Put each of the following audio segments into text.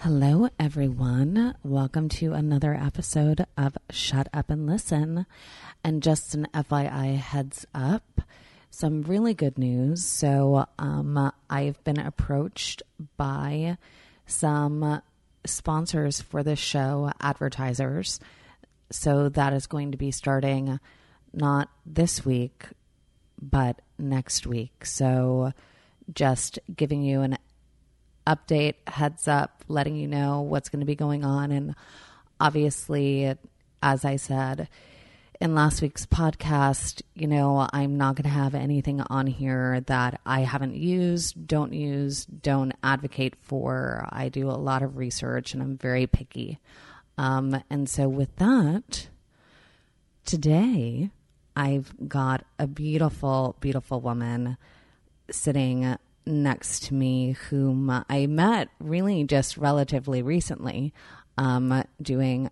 Hello, everyone. Welcome to another episode of Shut Up and Listen. And just an FYI heads up, some really good news. So I've been approached by some sponsors for the show, advertisers. So that is going to be starting not this week, but next week. So just giving you an update, heads up, letting you know what's going to be going on. And obviously, as I said in last week's podcast, you know, I'm not going to have anything on here that I haven't used, don't use, don't advocate for. I do a lot of research and I'm very picky. And so with that, today I've got a beautiful, beautiful woman sitting next to me, whom I met really just relatively recently, doing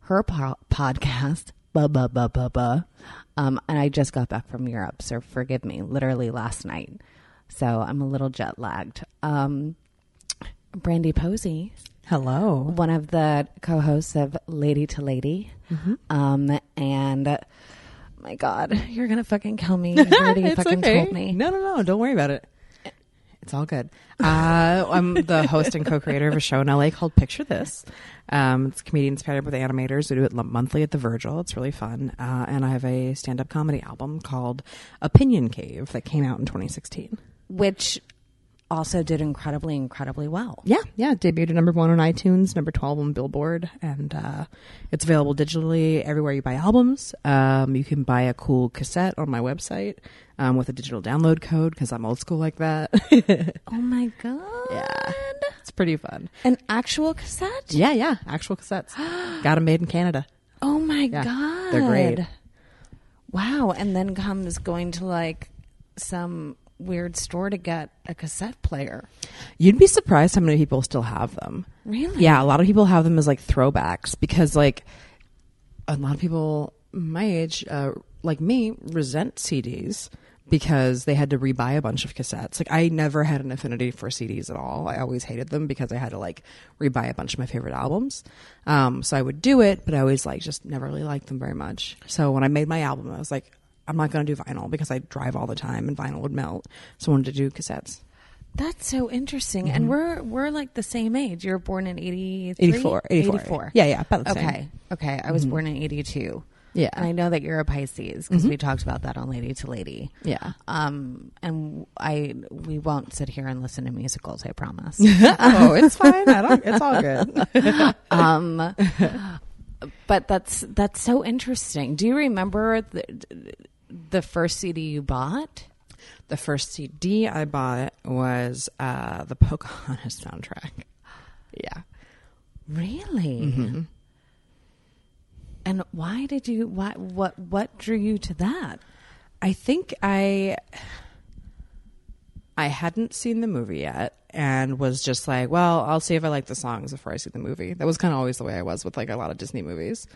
her podcast, and I just got back from Europe, so forgive me, literally last night, so I'm a little jet lagged. Brandy Posey. Hello. One of the co-hosts of Lady to Lady, and my God, you're going to fucking kill me. You already told me. No, don't worry about it. It's all good. I'm the host and co-creator of a show in LA called Picture This. It's comedians paired up with animators. We do it monthly at the Virgil. It's really fun. And I have a stand-up comedy album called Opinion Cave that came out in 2016. Which also did incredibly, incredibly well. Yeah. Debuted at number 1 on iTunes, number 12 on Billboard. And it's available digitally everywhere you buy albums. You can buy a cool cassette on my website. With a digital download code because I'm old school like that. Oh my God. Yeah. It's pretty fun. An actual cassette? Yeah. Actual cassettes. Got them made in Canada. Oh my God. They're great. Wow. And then comes going to like some weird store to get a cassette player. You'd be surprised how many people still have them. Really? Yeah. A lot of people have them as like throwbacks because like a lot of people my age, like me, resent CDs. Because they had to rebuy a bunch of cassettes. Like I never had an affinity for CDs at all. I always hated them because I had to like rebuy a bunch of my favorite albums. So I would do it, but I always like just never really liked them very much. So when I made my album, I was like, I'm not going to do vinyl because I drive all the time and vinyl would melt. So I wanted to do cassettes. That's so interesting. Mm-hmm. And we're like the same age. You were born in 83? 84. Yeah, about the same. Okay. I was born in 82. Yeah. And I know that you're a Pisces because we talked about that on Lady to Lady. Yeah. And we won't sit here and listen to musicals, I promise. Oh, it's fine. It's all good. But that's so interesting. Do you remember the first CD you bought? The first CD I bought was the Pocahontas soundtrack. Yeah. Really? Mm-hmm. And why did you, what drew you to that? I think I hadn't seen the movie yet and was just like, well, I'll see if I like the songs before I see the movie. That was kind of always the way I was with like a lot of Disney movies.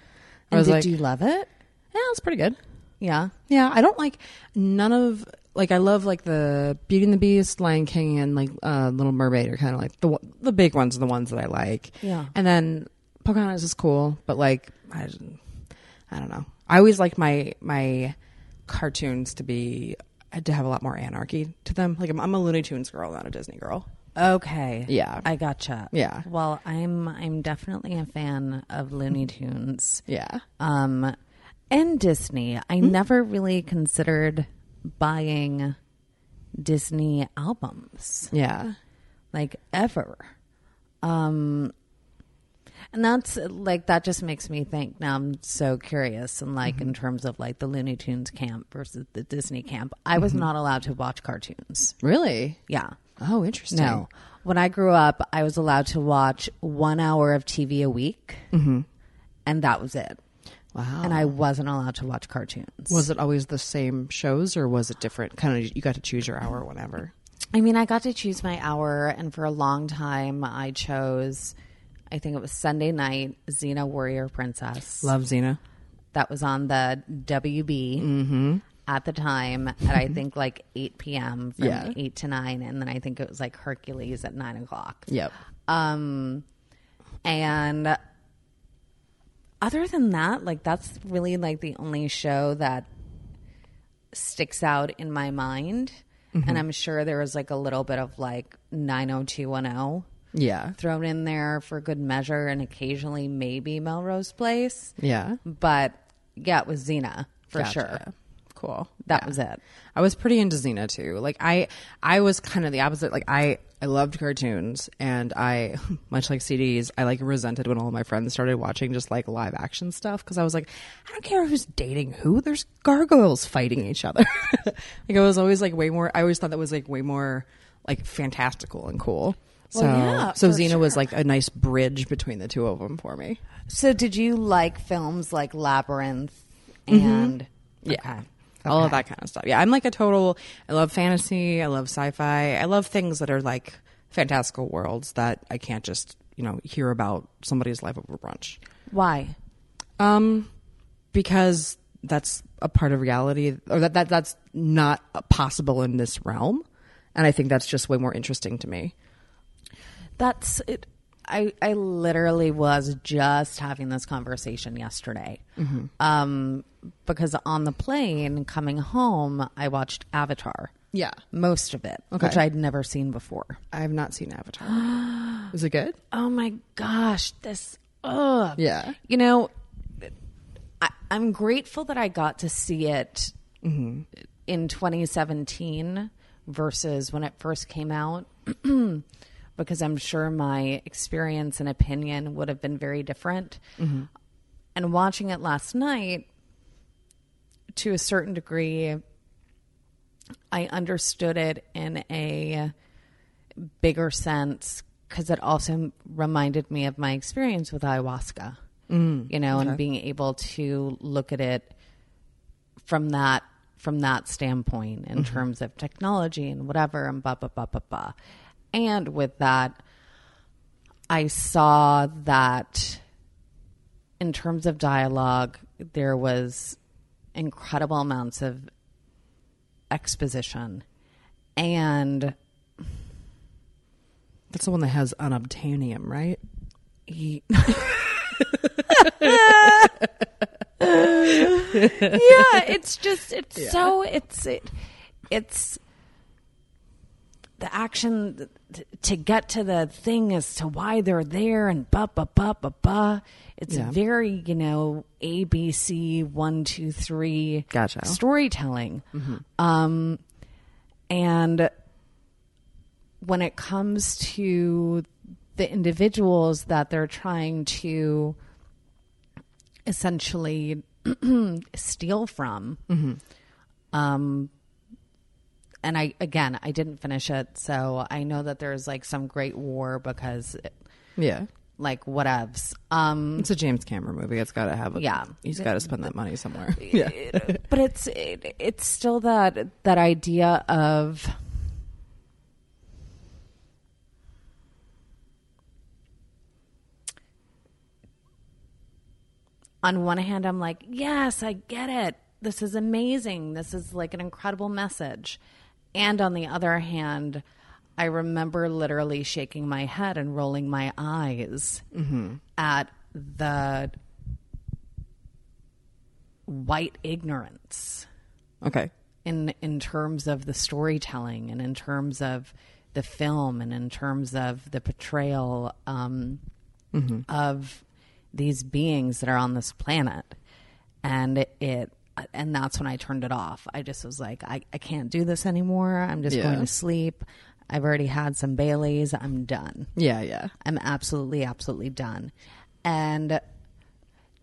And did you love it? Yeah, it's pretty good. Yeah. Yeah. I don't like none of, like, I love like the Beauty and the Beast, Lion King, and like Little Mermaid are kind of like the big ones are the ones that I like. Yeah. And then Pocahontas is cool, but like, I don't know. I always like my cartoons to have a lot more anarchy to them. Like I'm a Looney Tunes girl, not a Disney girl. Okay. Yeah. I gotcha. Yeah. Well, I'm definitely a fan of Looney Tunes. Yeah. And Disney. I never really considered buying Disney albums. Yeah. Like ever. And that's like, that just makes me think now. I'm so curious. And like, in terms of like the Looney Tunes camp versus the Disney camp, I was not allowed to watch cartoons. Really? Yeah. Oh, interesting. No. When I grew up, I was allowed to watch 1 hour of TV a week. Mm-hmm. And that was it. Wow. And I wasn't allowed to watch cartoons. Was it always the same shows or was it different? Kind of, you got to choose your hour whenever. I mean, I got to choose my hour, and for a long time I chose, I think it was Sunday night, Xena Warrior Princess. Love Xena. That was on the WB at the time at I think like 8 p.m. from 8 to 9. And then I think it was like Hercules at 9 o'clock. Yep. And other than that, like that's really like the only show that sticks out in my mind. And I'm sure there was like a little bit of like 90210 thrown in there for good measure, and occasionally maybe Melrose Place. Yeah. But yeah, it was Xena for sure. Cool. That was it. I was pretty into Xena too. Like I was kind of the opposite. Like I loved cartoons, and I, much like CDs, I like resented when all of my friends started watching just like live action stuff, because I was like, I don't care who's dating who. There's gargoyles fighting each other. Like I was always like way more. I always thought that was like way more like fantastical and cool. Well, so Xena was like a nice bridge between the two of them for me. So did you like films like Labyrinth and all of that kind of stuff? Yeah, I'm like a total, I love fantasy, I love sci-fi, I love things that are like fantastical worlds that I can't just, you know, hear about somebody's life over brunch. Why? Because that's a part of reality, or that's not possible in this realm, and I think that's just way more interesting to me. That's it. I literally was just having this conversation yesterday because on the plane coming home, I watched Avatar. Yeah. Most of it, which I'd never seen before. I have not seen Avatar. Is it good? Oh, my gosh. This. Yeah. You know, I'm grateful that I got to see it in 2017 versus when it first came out. Because I'm sure my experience and opinion would have been very different. And watching it last night, to a certain degree, I understood it in a bigger sense, because it also reminded me of my experience with ayahuasca, you know, and being able to look at it from that standpoint in terms of technology and whatever and blah, blah, blah, blah, blah. And with that, I saw that in terms of dialogue, there was incredible amounts of exposition. And that's the one that has unobtainium, right? It's the action to get to the thing as to why they're there and blah, blah, blah, blah, blah. It's very, you know, ABC 1, 2, 3 storytelling. And when it comes to the individuals that they're trying to essentially steal from, and I didn't finish it, so I know that there's like some great war because, like whatevs. It's a James Cameron movie. It's got to have, he's got to spend that money somewhere. But it's still that idea of on one hand, I'm like, yes, I get it. This is amazing. This is like an incredible message. And on the other hand, I remember literally shaking my head and rolling my eyes at the white ignorance. Okay. In terms of the storytelling and in terms of the film and in terms of the portrayal of these beings that are on this planet. And that's when I turned it off. I just was like, I can't do this anymore. I'm just going to sleep. I've already had some Baileys. I'm done. Yeah, yeah. I'm absolutely, absolutely done. And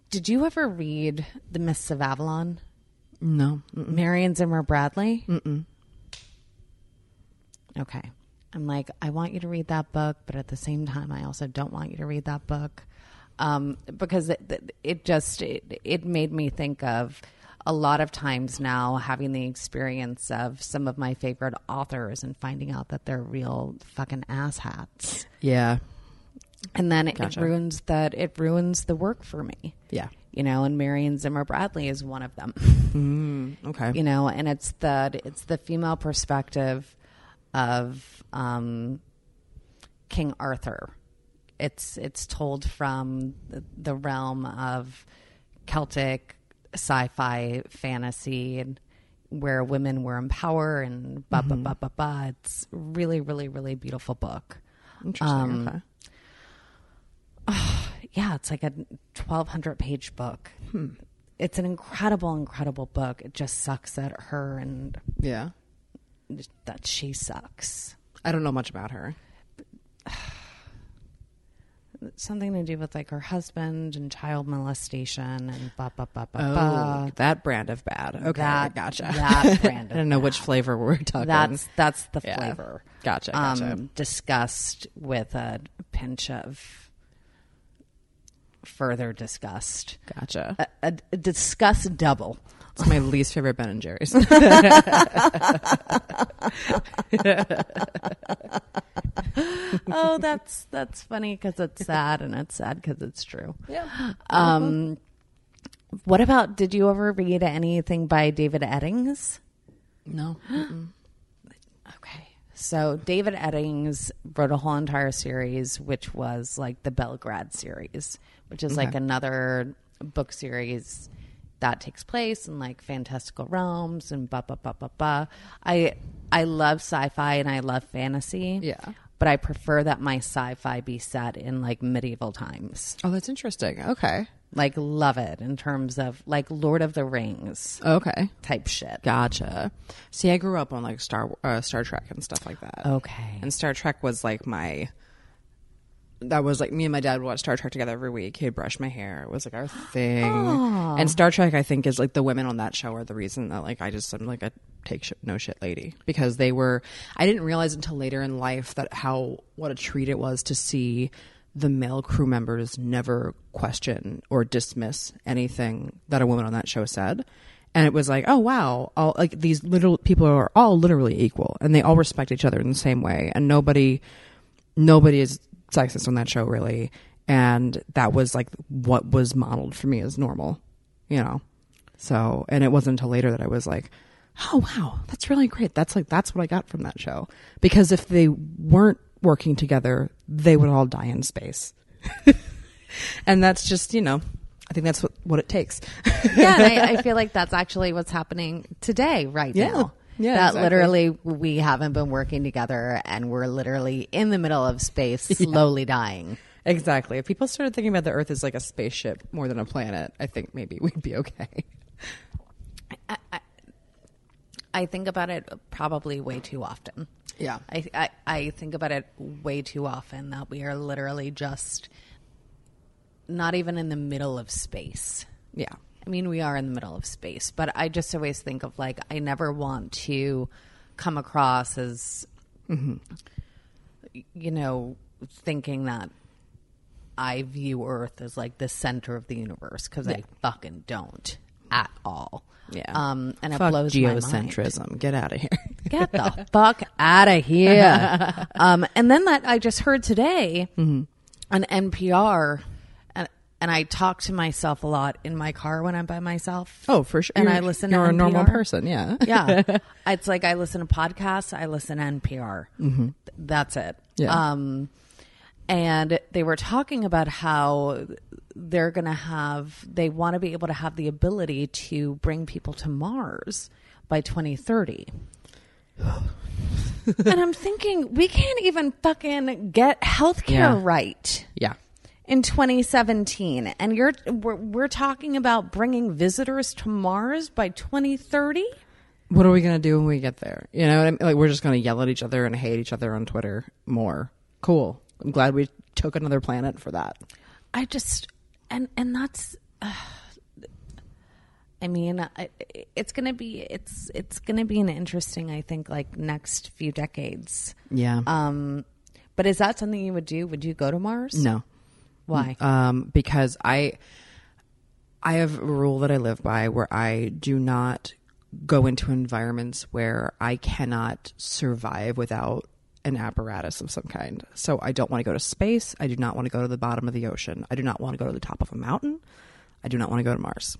did you ever read The Mists of Avalon? No. Mm-mm. Marion Zimmer Bradley? Mm-mm. Okay. I'm like, I want you to read that book, but at the same time, I also don't want you to read that book. Because it made me think of a lot of times now having the experience of some of my favorite authors and finding out that they're real fucking asshats. Yeah. And then gotcha. it ruins the work for me. Yeah. You know, and Marion Zimmer Bradley is one of them. Okay. You know, and it's the female perspective of King Arthur. It's told from the realm of Celtic sci-fi fantasy and where women were in power and blah, blah, blah, blah, blah. It's really, really, really beautiful book. Interesting. Okay. Oh, yeah, it's like a 1,200-page book. It's an incredible, incredible book. It just sucks at her and yeah, that she sucks. I don't know much about her. Something to do with like her husband and child molestation and blah, blah, blah, blah, blah. That brand of bad. Okay, gotcha. That brand of bad. I don't know which flavor we're talking. That's the flavor. Gotcha. Disgust with a pinch of further disgust. Gotcha. A disgust double. It's my least favorite Ben & Jerry's. Oh, that's funny because it's sad, and it's sad because it's true. Yeah. What about? Did you ever read anything by David Eddings? No. Okay. So David Eddings wrote a whole entire series, which was like the Belgrade series, which is like another book series that takes place in like fantastical realms and blah, blah, blah, blah, blah. I love sci-fi and I love fantasy. Yeah. But I prefer that my sci-fi be set in like medieval times. Oh, that's interesting. Okay. Like love it in terms of like Lord of the Rings. Okay. Type shit. Gotcha. See, I grew up on like Star Trek and stuff like that. Okay. And Star Trek was like that was like me and my dad would watch Star Trek together every week. He'd brush my hair. It was like our thing. Aww. And Star Trek, I think, is like the women on that show are the reason that like I'm like a take no shit lady, because they were. I didn't realize until later in life that what a treat it was to see the male crew members never question or dismiss anything that a woman on that show said. And it was like, oh, wow, all, like these little people are all literally equal and they all respect each other in the same way. And nobody is sexist on that show, really. And that was like what was modeled for me as normal, you know. So, and it wasn't until later that I was like, oh wow, that's really great. That's what I got from that show, because if they weren't working together, they would all die in space. And that's just, you know, I think that's what it takes. Yeah, and I feel like that's actually what's happening today now. Yeah, that exactly. Literally, we haven't been working together and we're literally in the middle of space, slowly dying. Exactly. If people started thinking about the Earth as like a spaceship more than a planet, I think maybe we'd be okay. I think about it probably way too often. Yeah. I think about it way too often that we are literally just not even in the middle of space. Yeah. I mean, we are in the middle of space, but I just always think of like, I never want to come across as, you know, thinking that I view Earth as like the center of the universe, because I fucking don't at all. Yeah. And fuck, it blows geocentrism. My mind. Get out of here. Get the fuck out of here. And then that I just heard today on NPR. And I talk to myself a lot in my car when I'm by myself. Oh, for sure. And I listen to NPR. You're a normal person, yeah. Yeah. It's like I listen to podcasts, I listen to NPR. That's it. Yeah. And they were talking about how they want to be able to have the ability to bring people to Mars by 2030. And I'm thinking, we can't even fucking get healthcare right. Yeah. In 2017, and we're talking about bringing visitors to Mars by 2030. What are we gonna do when we get there? You know what I mean? Like, we're just gonna yell at each other and hate each other on Twitter more. Cool. I'm glad we took another planet for that. I just and that's, I mean, it's gonna be an interesting, I think, like, next few decades. Yeah. But is that something you would do? Would you go to Mars? No. Why? Because I have a rule that I live by where I do not go into environments where I cannot survive without an apparatus of some kind. So I don't want to go to space. I do not want to go to the bottom of the ocean. I do not want to go to the top of a mountain. I do not want to go to Mars.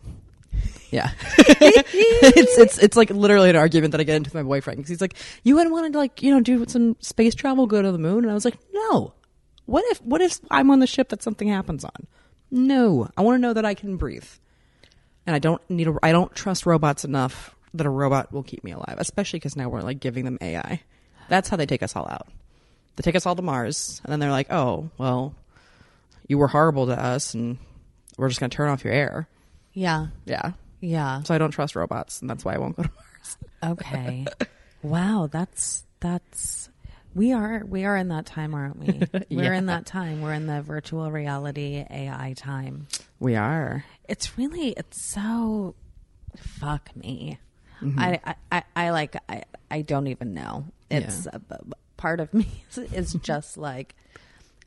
Yeah. It's like literally an argument that I get into with my boyfriend, because he's like, you wouldn't want to, like, you know, do some space travel, go to the moon? And I was like, no. What if I'm on the ship that something happens on? No. I want to know that I can breathe. And I don't trust robots enough that a robot will keep me alive, especially because now we're, like, giving them AI. That's how they take us all out. They take us all to Mars, and then they're like, oh, well, you were horrible to us, and we're just going to turn off your air. Yeah. Yeah. Yeah. So I don't trust robots, and that's why I won't go to Mars. Okay. Wow. That's... We are in that time, aren't we? We're in that time. We're in the virtual reality AI time. We are. It's so, fuck me. Mm-hmm. I don't even know. It's part of me is just like,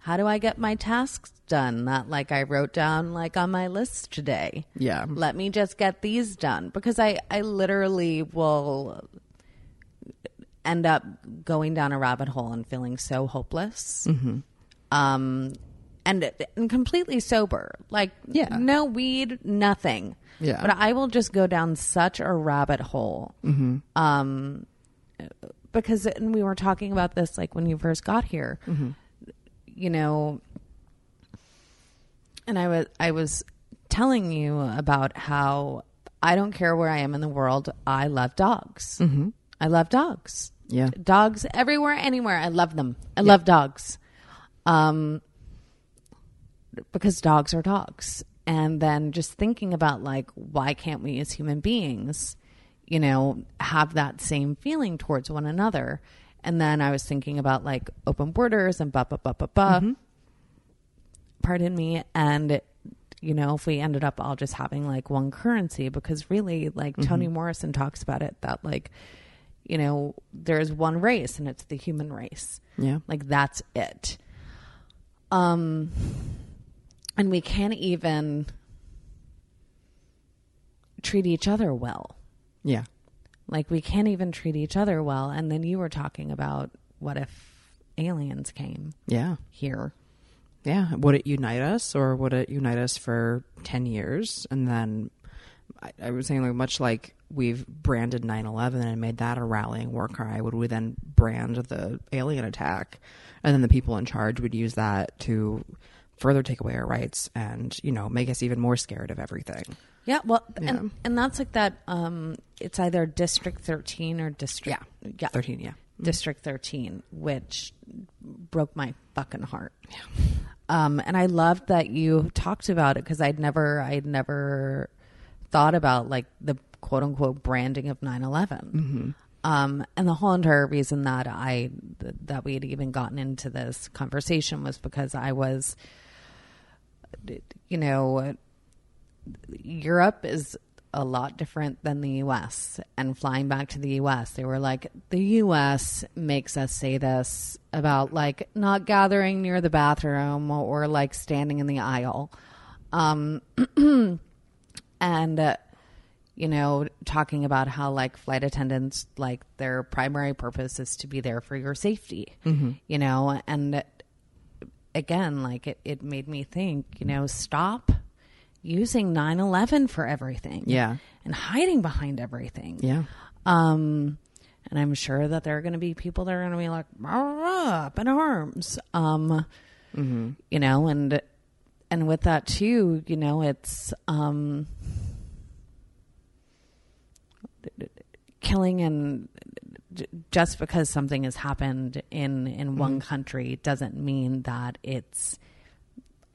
how do I get my tasks done? Not like I wrote down, like, on my list today. Yeah. Let me just get these done, because I literally will end up going down a rabbit hole and feeling so hopeless, mm-hmm. And completely sober, like, no weed, nothing. Yeah. But I will just go down such a rabbit hole, mm-hmm. Because, and we were talking about this, like, when you first got here, mm-hmm. you know, and I was telling you about how I don't care where I am in the world. I love dogs. Mm-hmm. I love dogs. Yeah. Dogs everywhere, anywhere. I love them. I love dogs. Because dogs are dogs. And then just thinking about, like, why can't we as human beings, you know, have that same feeling towards one another? And then I was thinking about, like, open borders and ba-ba-ba-ba-ba. Mm-hmm. Pardon me. And, you know, if we ended up all just having, like, one currency, because really, like, mm-hmm. Toni Morrison talks about it, that, like, you know, there's one race, and it's the human race. Yeah. Like, that's it. And we can't even treat each other well. Yeah. Like, we can't even treat each other well. And then you were talking about, what if aliens came here? Yeah. Would it unite us, or would it unite us for 10 years? And then I was saying, like, much like we've branded 9/11 and made that a rallying war cry, would we then brand the alien attack? And then the people in charge would use that to further take away our rights and, you know, make us even more scared of everything. Yeah. Well, yeah. And that's like that. It's either District 13 or District 13. Yeah. District 13, which broke my fucking heart. Yeah. And I loved that you talked about it, because I'd never thought about, like, the quote unquote branding of 9/11. Mm-hmm. And the whole entire reason that that we had even gotten into this conversation was because I was, you know, Europe is a lot different than the U.S. and flying back to the U.S., they were like, the U.S. makes us say this about, like, not gathering near the bathroom or, like, standing in the aisle. And, you know, talking about how, like, flight attendants, like, their primary purpose is to be there for your safety, mm-hmm. you know. And again, like, it made me think, you know, stop using 9/11 for everything. Yeah. And hiding behind everything. Yeah. And I'm sure that there are going to be people that are going to be like, up in arms, mm-hmm. you know, and with that too, you know, it's killing, and just because something has happened in mm-hmm. one country doesn't mean that it's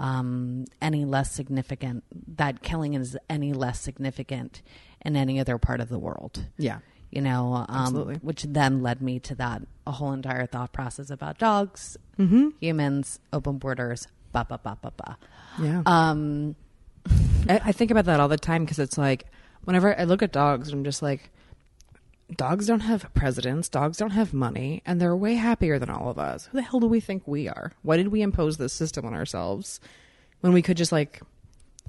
any less significant, that killing is any less significant in any other part of the world. Yeah. You know, absolutely. Which then led me to that a whole entire thought process about dogs, mm-hmm. humans, open borders, ba ba ba ba ba. Yeah. I think about that all the time because it's like whenever I look at dogs, I'm just like, dogs don't have presidents, dogs don't have money, and they're way happier than all of us. Who the hell do we think we are? Why did we impose this system on ourselves when we could just like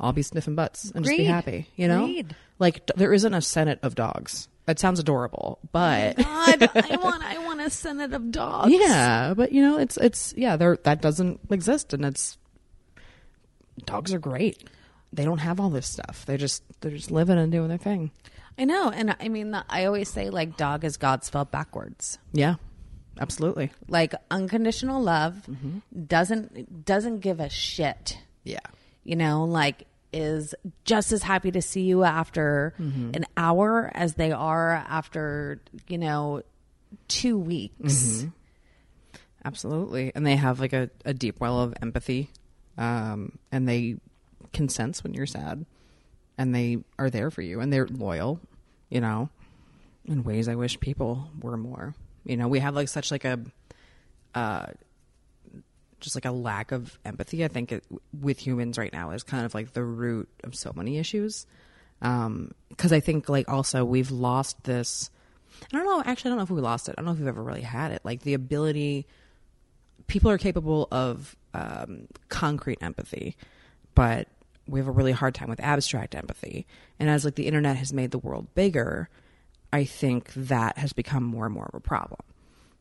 all be sniffing butts and just be happy, you know? Like there isn't a Senate of dogs. That sounds adorable, but God, I want a Senate of dogs. Yeah, but you know, it's yeah, there that doesn't exist, and it's dogs are great. They don't have all this stuff. They're just living and doing their thing. I know. And I mean, I always say like dog is God spelled backwards. Yeah, absolutely. Like unconditional love doesn't give a shit. Yeah. You know, like is just as happy to see you after an hour as they are after, you know, 2 weeks. Mm-hmm. Absolutely. And they have like a deep well of empathy. And they can sense when you're sad. And they are there for you, and they're loyal, you know, in ways I wish people were more. You know, we have like such like a lack of empathy. I think with humans right now is kind of like the root of so many issues. Because I think like also we've lost this. I don't know if we lost it. I don't know if we've ever really had it. Like the ability, people are capable of concrete empathy, but we have a really hard time with abstract empathy. And as like the internet has made the world bigger, I think that has become more and more of a problem.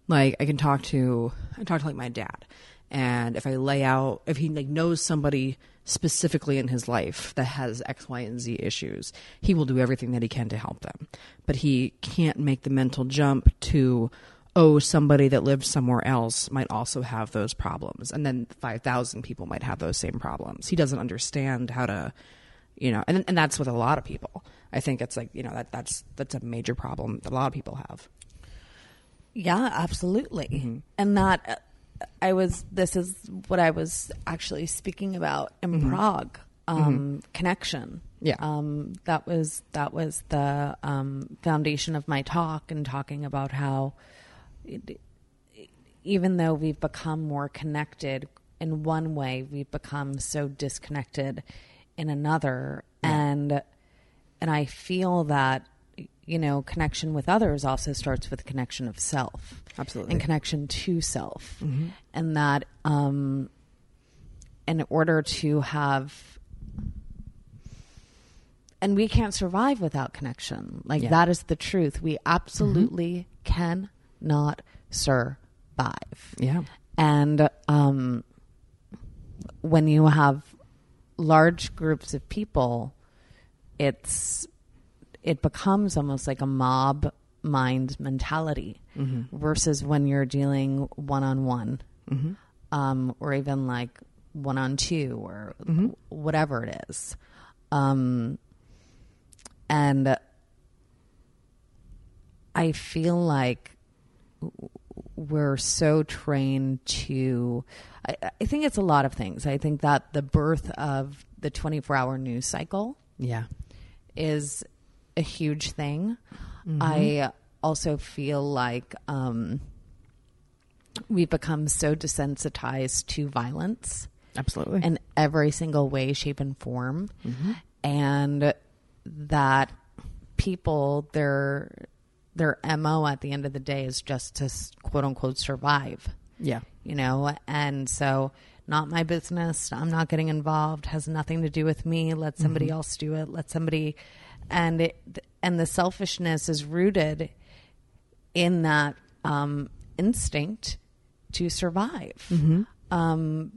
Like I talk to like my dad, and if he like knows somebody specifically in his life that has X, Y, and Z issues, he will do everything that he can to help them. But he can't make the mental jump to, oh, somebody that lives somewhere else might also have those problems. And then 5,000 people might have those same problems. He doesn't understand how to, you know, and that's with a lot of people. I think it's like, you know, that's a major problem that a lot of people have. Yeah, absolutely. Mm-hmm. And that this is what I was actually speaking about in Prague, connection. Yeah. That was the foundation of my talk, and talking about how, even though we've become more connected in one way, we've become so disconnected in another. Yeah. And I feel that, you know, connection with others also starts with connection of self. Absolutely. And connection to self. Mm-hmm. And that in order to have... And we can't survive without connection. Like, that is the truth. We absolutely can not survive. Yeah. And when you have large groups of people, it becomes almost like a mob mind mentality versus when you're dealing one-on-one or even like one-on-two or whatever it is. And I feel like we're so trained to, I think it's a lot of things. I think that the birth of the 24-hour news cycle is a huge thing. I also feel like we've become so desensitized to violence. Absolutely. In every single way, shape, and form. And that people, their MO at the end of the day is just to quote unquote survive. Yeah. You know, and so not my business. I'm not getting involved. Has nothing to do with me. Let somebody else do it. And the selfishness is rooted in that instinct to survive. And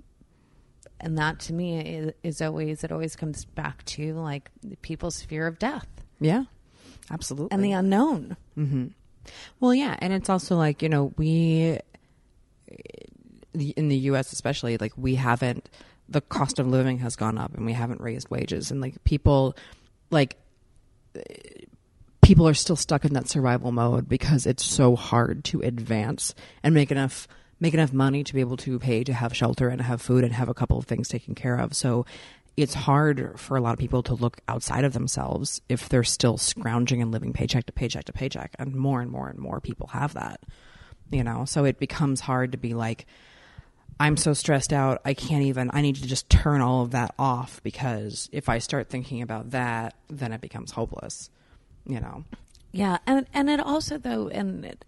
that to me always comes back to like people's fear of death. Yeah, absolutely. And the unknown. Well, yeah. And it's also like, you know, we in the US especially, like the cost of living has gone up and we haven't raised wages. And like people are still stuck in that survival mode because it's so hard to advance and make enough money to be able to pay to have shelter and have food and have a couple of things taken care of. So it's hard for a lot of people to look outside of themselves if they're still scrounging and living paycheck to paycheck to paycheck. And more and more and more people have that, you know, so it becomes hard to be like, I'm so stressed out, I can't even, I need to just turn all of that off, because if I start thinking about that, then it becomes hopeless, you know? Yeah. And it also though, and it,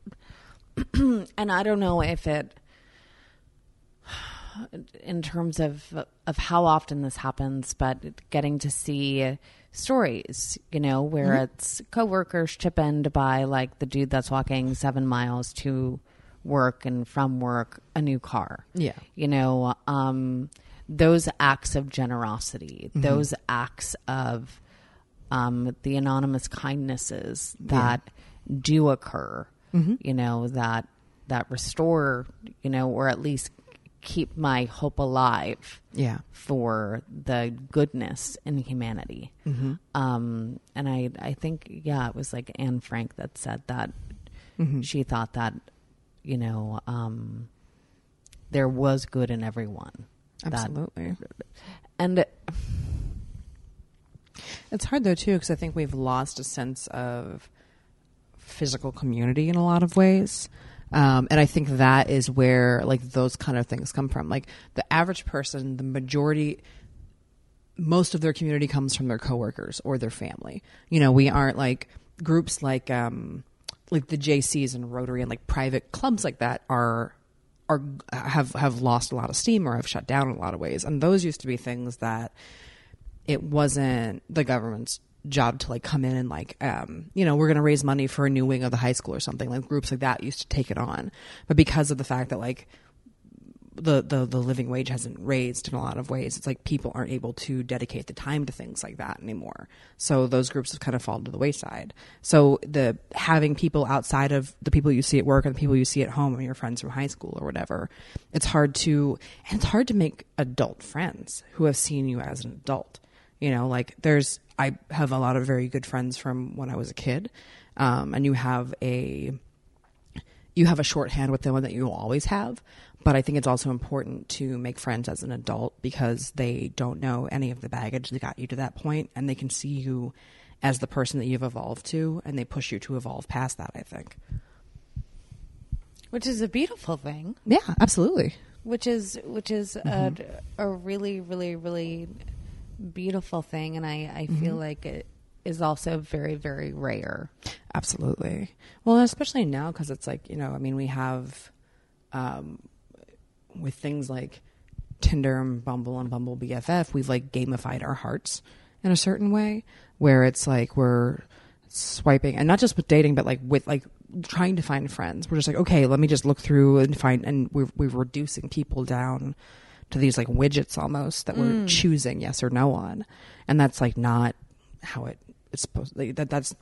and I don't know if it, in terms of how often this happens, but getting to see stories, you know, where mm-hmm. it's coworkers chippened by like the dude that's walking 7 miles to work and from work a new car. Yeah. You know, those acts of generosity, mm-hmm. those acts of the anonymous kindnesses that yeah. do occur, mm-hmm. you know, that restore, you know, or at least keep my hope alive yeah. for the goodness in humanity. Mm-hmm. And I think, yeah, it was like Anne Frank that said that mm-hmm. she thought that, you know, there was good in everyone. Absolutely. And it's hard though too, because I think we've lost a sense of physical community in a lot of ways. And I think that is where like those kind of things come from. Like the average person, the majority, most of their community comes from their coworkers or their family. You know, we aren't like groups like the JCs and Rotary and like private clubs like that have lost a lot of steam or have shut down in a lot of ways. And those used to be things that it wasn't the government's job to like come in and like you know, we're going to raise money for a new wing of the high school or something. Like groups like that used to take it on, but because of the fact that like the living wage hasn't raised in a lot of ways, it's like people aren't able to dedicate the time to things like that anymore, so those groups have kind of fallen to the wayside. So the having people outside of the people you see at work and the people you see at home and your friends from high school or whatever, it's hard to make adult friends who have seen you as an adult. You know, like I have a lot of very good friends from when I was a kid. And you have a shorthand with them that you will always have. But I think it's also important to make friends as an adult, because they don't know any of the baggage that got you to that point, and they can see you as the person that you've evolved to, and they push you to evolve past that, I think. Which is a beautiful thing. Yeah, absolutely. Which is mm-hmm. a really, really, really beautiful thing, and I feel mm-hmm. like it is also very, very rare. Absolutely. Well, especially now, because it's like, you know, I mean, we have with things like Tinder and Bumble BFF, we've like gamified our hearts in a certain way, where it's like we're swiping, and not just with dating, but like with like trying to find friends. We're just like, okay, let me just look through and find, and we're reducing people down to these like widgets almost that we're choosing yes or no on. And that's like not how it's supposed to, like, that's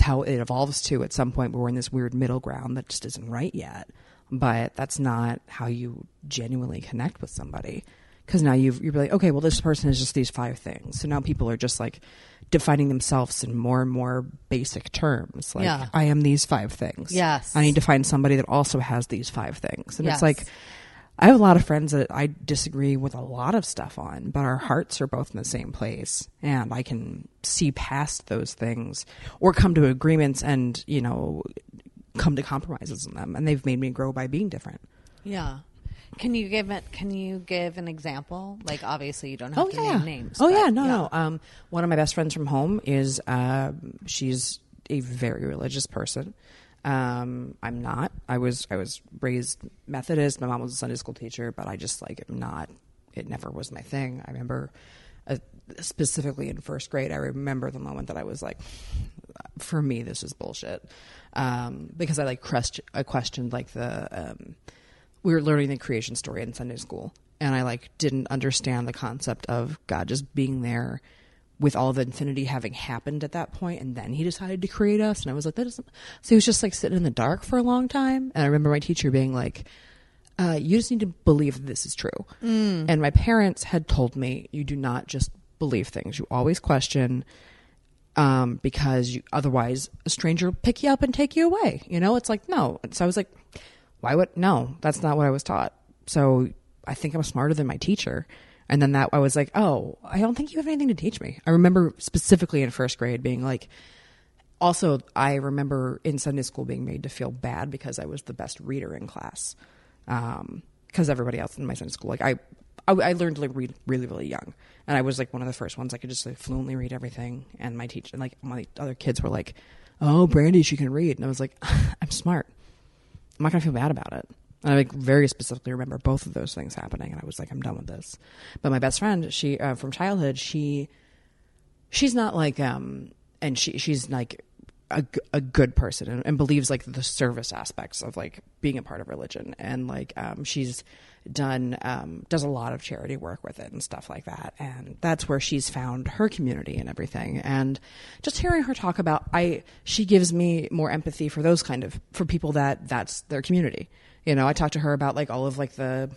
how it evolves to at some point, but we're in this weird middle ground that just isn't right yet. But that's not how you genuinely connect with somebody. Cause now you're like, okay, well this person is just these five things. So now people are just like defining themselves in more and more basic terms. Like yeah. I am these five things. Yes. I need to find somebody that also has these five things. And yes. It's like, I have a lot of friends that I disagree with a lot of stuff on, but our hearts are both in the same place, and I can see past those things or come to agreements and, you know, come to compromises on them. And they've made me grow by being different. Yeah. Can you give an example? Like, obviously you don't have to name names. No. One of my best friends from home is, she's a very religious person. I'm not. I was raised Methodist. My mom was a Sunday school teacher, but I just like am not. It never was my thing. I remember specifically in first grade, I remember the moment that I was like, for me, this is bullshit. Because I like questioned like the, we were learning the creation story in Sunday school, and I like didn't understand the concept of God just being there with all the infinity having happened at that point, and then he decided to create us. And I was like, that doesn't. So he was just like sitting in the dark for a long time. And I remember my teacher being like, you just need to believe that this is true. Mm. And my parents had told me, you do not just believe things. You always question, because otherwise a stranger will pick you up and take you away. You know, it's like, no. So I was like, no, that's not what I was taught. So I think I'm smarter than my teacher. And then I was like, oh, I don't think you have anything to teach me. I remember specifically in first grade being like, also, I remember in Sunday school being made to feel bad because I was the best reader in class. because everybody else in my Sunday school, like I learned to like read really, really young, and I was like one of the first ones. I could just like fluently read everything, and my teacher, like my other kids were like, "Oh, Brandy, she can read," and I was like, "I'm smart. I'm not gonna feel bad about it." And I like very specifically remember both of those things happening, and I was like, "I'm done with this." But my best friend, she from childhood, she's not like and she's like a good person and believes like the service aspects of like being a part of religion, and like she's done does a lot of charity work with it and stuff like that, and that's where she's found her community and everything. And just hearing her talk about she gives me more empathy for those kind of for people that's their community. You know, I talked to her about like all of like the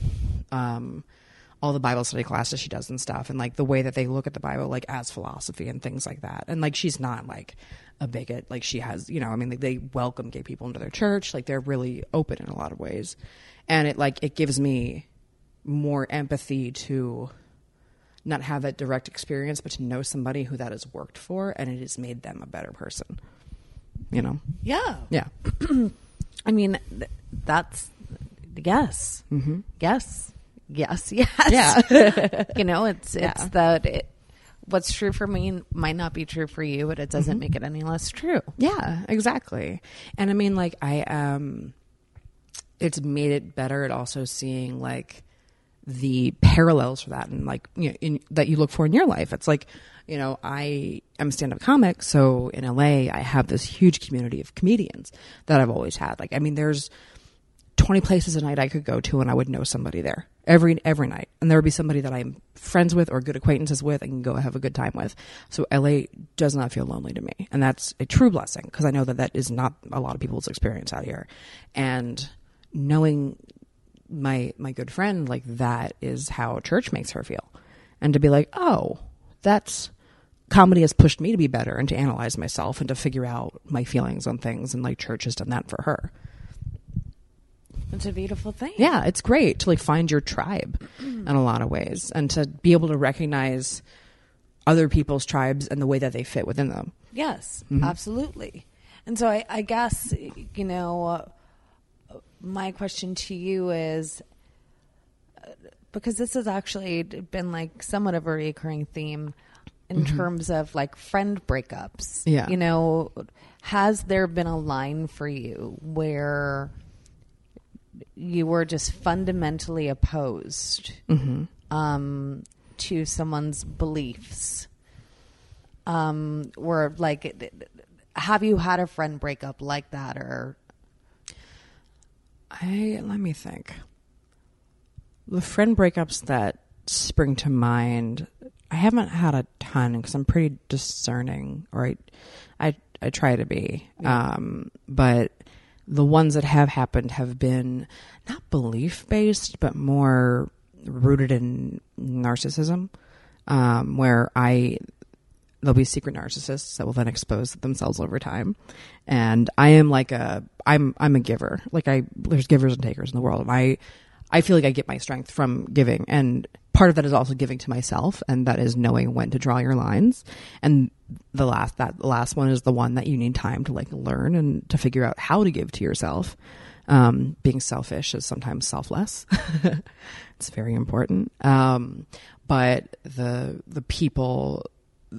all the Bible study classes she does and stuff, and like the way that they look at the Bible like as philosophy and things like that. And like she's not like a bigot, like she has, you know, I mean, like, they welcome gay people into their church, like they're really open in a lot of ways. And it like it gives me more empathy to not have that direct experience, but to know somebody who that has worked for and it has made them a better person, you know? Yeah. Yeah. I mean, that's yes. Mm-hmm. Yes. Yes. Yes. Yeah. You know, it's yeah. that it, what's true for me might not be true for you, but it doesn't mm-hmm. make it any less true. Yeah, exactly. And I mean, like it's made it better at also seeing like the parallels for that and like, you know, that you look for in your life. It's like, you know, I am a stand-up comic. So in LA, I have this huge community of comedians that I've always had. Like, I mean, there's 20 places a night I could go to and I would know somebody there every night. And there would be somebody that I'm friends with or good acquaintances with and can go have a good time with. So LA does not feel lonely to me. And that's a true blessing because I know that that is not a lot of people's experience out here. And knowing my good friend, like that is how church makes her feel. And to be like, oh, that's comedy has pushed me to be better and to analyze myself and to figure out my feelings on things. And like church has done that for her. It's a beautiful thing. Yeah, it's great to like find your tribe in a lot of ways and to be able to recognize other people's tribes and the way that they fit within them. Yes, mm-hmm. absolutely. And so I guess, you know, my question to you is, because this has actually been like somewhat of a recurring theme in mm-hmm. terms of like friend breakups. Yeah. You know, has there been a line for you where you were just fundamentally opposed mm-hmm. To someone's beliefs? Or like, have you had a friend break up like that? Or let me think. The friend breakups that spring to mind, I haven't had a ton because I'm pretty discerning, or I try to be. Yeah. But the ones that have happened have been not belief-based, but more rooted in narcissism, where there'll be secret narcissists that will then expose themselves over time. And I am like I'm a giver. Like there's givers and takers in the world. And I feel like I get my strength from giving. And part of that is also giving to myself. And that is knowing when to draw your lines. And the last one is the one that you need time to like learn and to figure out how to give to yourself. Being selfish is sometimes selfless. It's very important. But the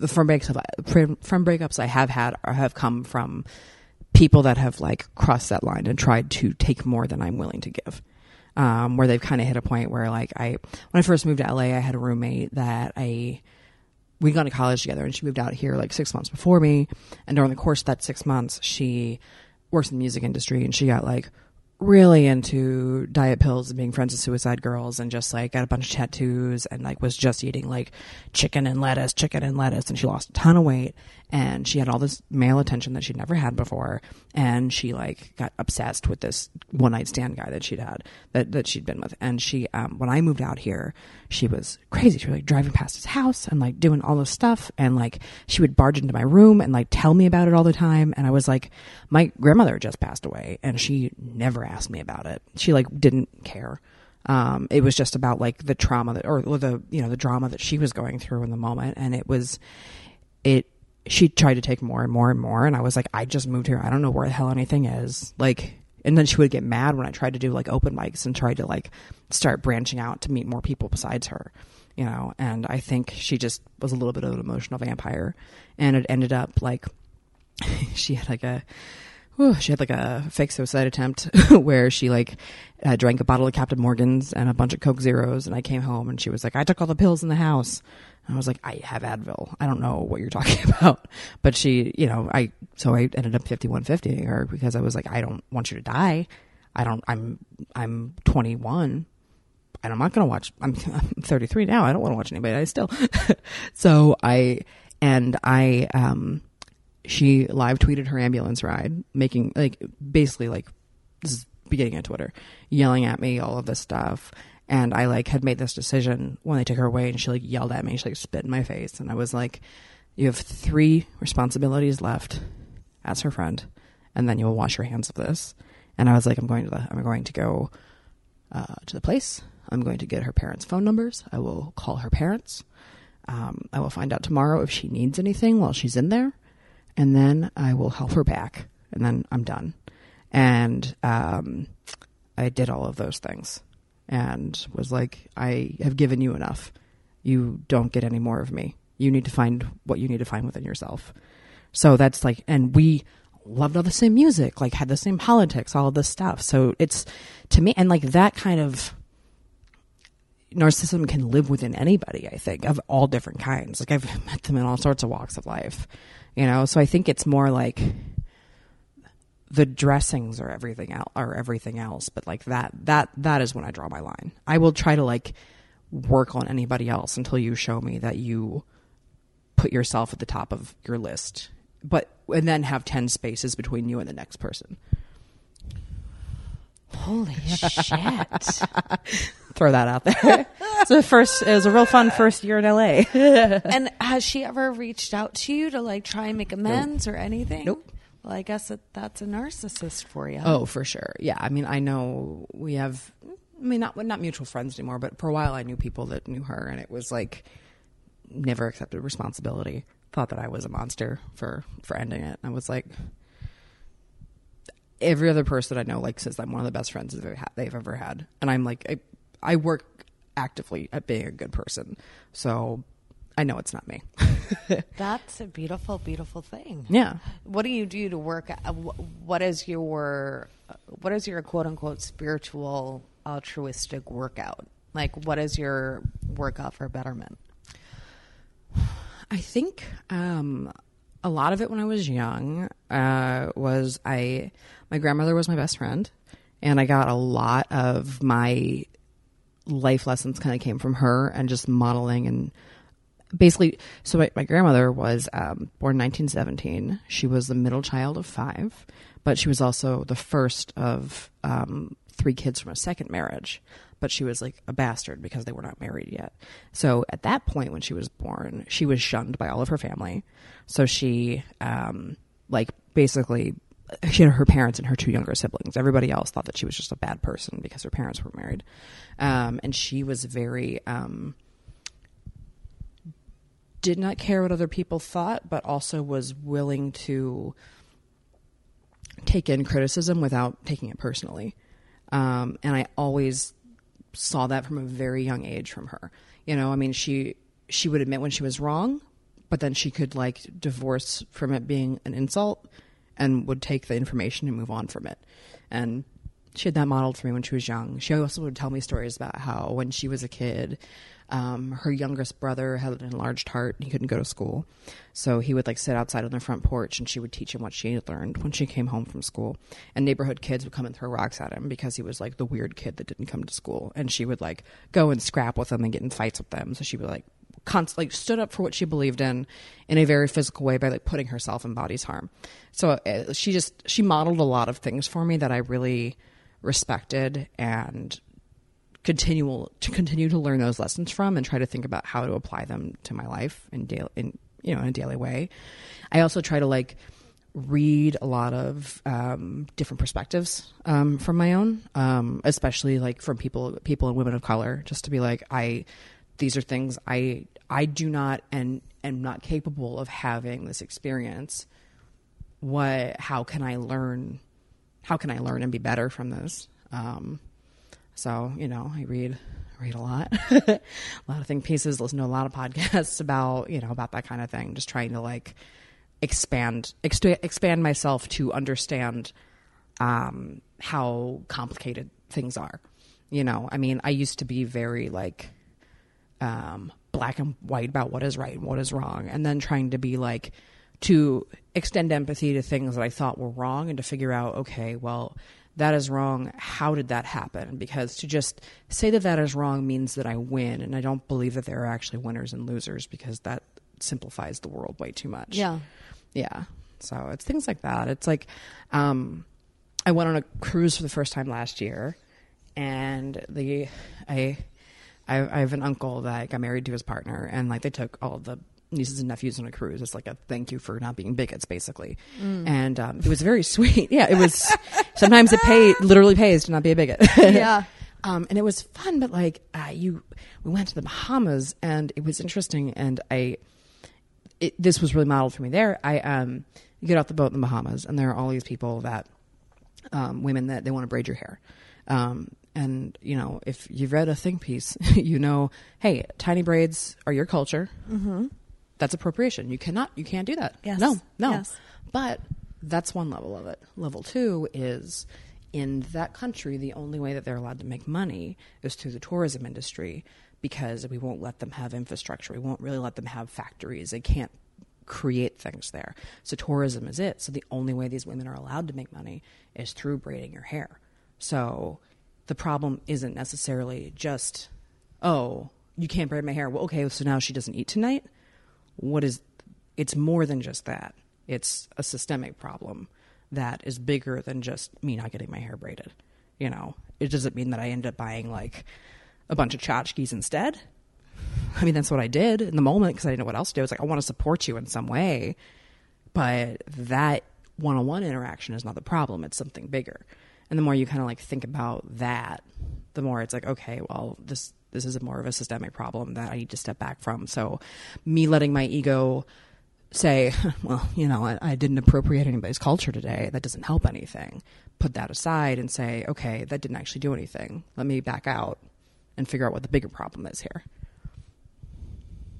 friend breakups I have had have come from people that have like crossed that line and tried to take more than I'm willing to give. Where they've kind of hit a point where like when I first moved to LA, I had a roommate that we'd gone to college together, and she moved out here like 6 months before me. And during the course of that 6 months, she works in the music industry, and she got like really into diet pills and being friends with suicide girls, and just like got a bunch of tattoos, and like was just eating like chicken and lettuce. And she lost a ton of weight, and she had all this male attention that she'd never had before. And she like got obsessed with this one night stand guy that she'd had that she'd been with. And she, when I moved out here, she was crazy. She was like driving past his house and like doing all this stuff. And like, she would barge into my room and like tell me about it all the time. And I was like, my grandmother just passed away, and she never asked me about it. She like didn't care. It was just about like the trauma that, or the, you know, the drama that she was going through in the moment. And she tried to take more and more and more. And I was like, I just moved here. I don't know where the hell anything is. Like, And then she would get mad when I tried to do like open mics and tried to like start branching out to meet more people besides her, you know. And I think she just was a little bit of an emotional vampire, and it ended up like she had like a fake suicide attempt where she like drank a bottle of Captain Morgan's and a bunch of Coke Zeros. And I came home and she was like, I took all the pills in the house. And I was like, I have Advil. I don't know what you're talking about. But she, you know, so I ended up 5150 her because I was like, I don't want you to die. I'm 21. And I'm not going to watch. I'm 33 now. I don't want to watch anybody. I still. She live tweeted her ambulance ride, making like basically like this is beginning on Twitter, yelling at me, all of this stuff. And I like had made this decision when they took her away, and she like yelled at me. She like spit in my face. And I was like, you have 3 responsibilities left as her friend, and then you will wash your hands of this. And I was like, I'm going to the place. I'm going to get her parents' phone numbers. I will call her parents. I will find out tomorrow if she needs anything while she's in there. And then I will help her back, and then I'm done. And I did all of those things and was like, I have given you enough. You don't get any more of me. You need to find what you need to find within yourself. So that's like, and we loved all the same music, like had the same politics, all of this stuff. So it's to me, and like that kind of narcissism can live within anybody, I think, of all different kinds. Like I've met them in all sorts of walks of life. You know, so I think it's more like the dressings or everything else. But like that is when I draw my line. I will try to like work on anybody else until you show me that you put yourself at the top of your list, and then have 10 spaces between you and the next person. Holy shit. Throw that out there. It was a real fun first year in LA. And has she ever reached out to you to like try and make amends or anything? Nope. Well, I guess that's a narcissist for you. Oh, for sure. Yeah. I mean, I know we have, I mean, not mutual friends anymore, but for a while I knew people that knew her, and it was like never accepted responsibility. Thought that I was a monster for ending it. I was like, every other person I know like says I'm one of the best friends they've ever had. And I'm like, I work actively at being a good person. So I know it's not me. That's a beautiful, beautiful thing. Yeah. What do you do to work? What is your quote unquote spiritual altruistic workout? Like what is your workout for betterment? I think, a lot of it when I was young my grandmother was my best friend, and I got a lot of my life lessons kind of came from her and just modeling. And basically, so my grandmother was born 1917. She was the middle child of 5, but she was also the first of 3 kids from a second marriage. But she was like a bastard because they were not married yet. So at that point when she was born, she was shunned by all of her family. So she she had her parents and her 2 younger siblings. Everybody else thought that she was just a bad person because her parents were married. And she was very, did not care what other people thought, but also was willing to take in criticism without taking it personally. And I always saw that from a very young age from her. You know, I mean, she would admit when she was wrong, but then she could like divorce from it being an insult and would take the information and move on from it. And she had that modeled for me when she was young. She also would tell me stories about how when she was a kid, her youngest brother had an enlarged heart and he couldn't go to school. So he would like sit outside on the front porch, and she would teach him what she had learned when she came home from school. And neighborhood kids would come and throw rocks at him because he was like the weird kid that didn't come to school. And she would like go and scrap with them and get in fights with them. So she would like constantly stood up for what she believed in a very physical way by like putting herself in body's harm. So she modeled a lot of things for me that I really respected and continue to learn those lessons from and try to think about how to apply them to my life in a daily way. I also try to like read a lot of different perspectives from my own, especially like from people and women of color, just to be like, these are things I do not and am not capable of having this experience. How can I learn how can I learn and be better from this? So, you know, I read a lot, a lot of think pieces, listen to a lot of podcasts about, you know, about that kind of thing. Just trying to like expand myself to understand, how complicated things are. You know, I mean, I used to be very like, black and white about what is right and what is wrong. And then trying to be like, to extend empathy to things that I thought were wrong and to figure out, okay, well, that is wrong. How did that happen? Because to just say that that is wrong means that I win. And I don't believe that there are actually winners and losers because that simplifies the world way too much. Yeah. Yeah. So it's things like that. It's like, I went on a cruise for the first time last year, and I have an uncle that got married to his partner, and like they took all the nieces and nephews on a cruise. It's like a thank you for not being bigots, basically. And it was very sweet. Yeah, it was. Sometimes it literally pays to not be a bigot. Yeah. And it was fun, but like we went to the Bahamas, and it was interesting. And this was really modeled for me there. You get off the boat in the Bahamas, and there are all these people that women that they want to braid your hair. And, you know, if you've read a think piece, you know, hey, tiny braids are your culture. Mm-hmm. That's appropriation. You can't do that. Yes. No. Yes. But that's one level of it. Level two is in that country, the only way that they're allowed to make money is through the tourism industry because we won't let them have infrastructure. We won't really let them have factories. They can't create things there. So tourism is it. So the only way these women are allowed to make money is through braiding your hair. So the problem isn't necessarily just, oh, you can't braid my hair. Well, okay, so now she doesn't eat tonight. It's more than just that. It's a systemic problem that is bigger than just me not getting my hair braided. You know, it doesn't mean that I end up buying like a bunch of tchotchkes instead. I mean, that's what I did in the moment because I didn't know what else to do. It's like, I want to support you in some way, but that one-on-one interaction is not the problem. It's something bigger. And the more you kind of like think about that, the more it's like, okay, well, this is more of a systemic problem that I need to step back from. So me letting my ego say, well, you know, I didn't appropriate anybody's culture today. That doesn't help anything. Put that aside and say, okay, that didn't actually do anything. Let me back out and figure out what the bigger problem is here.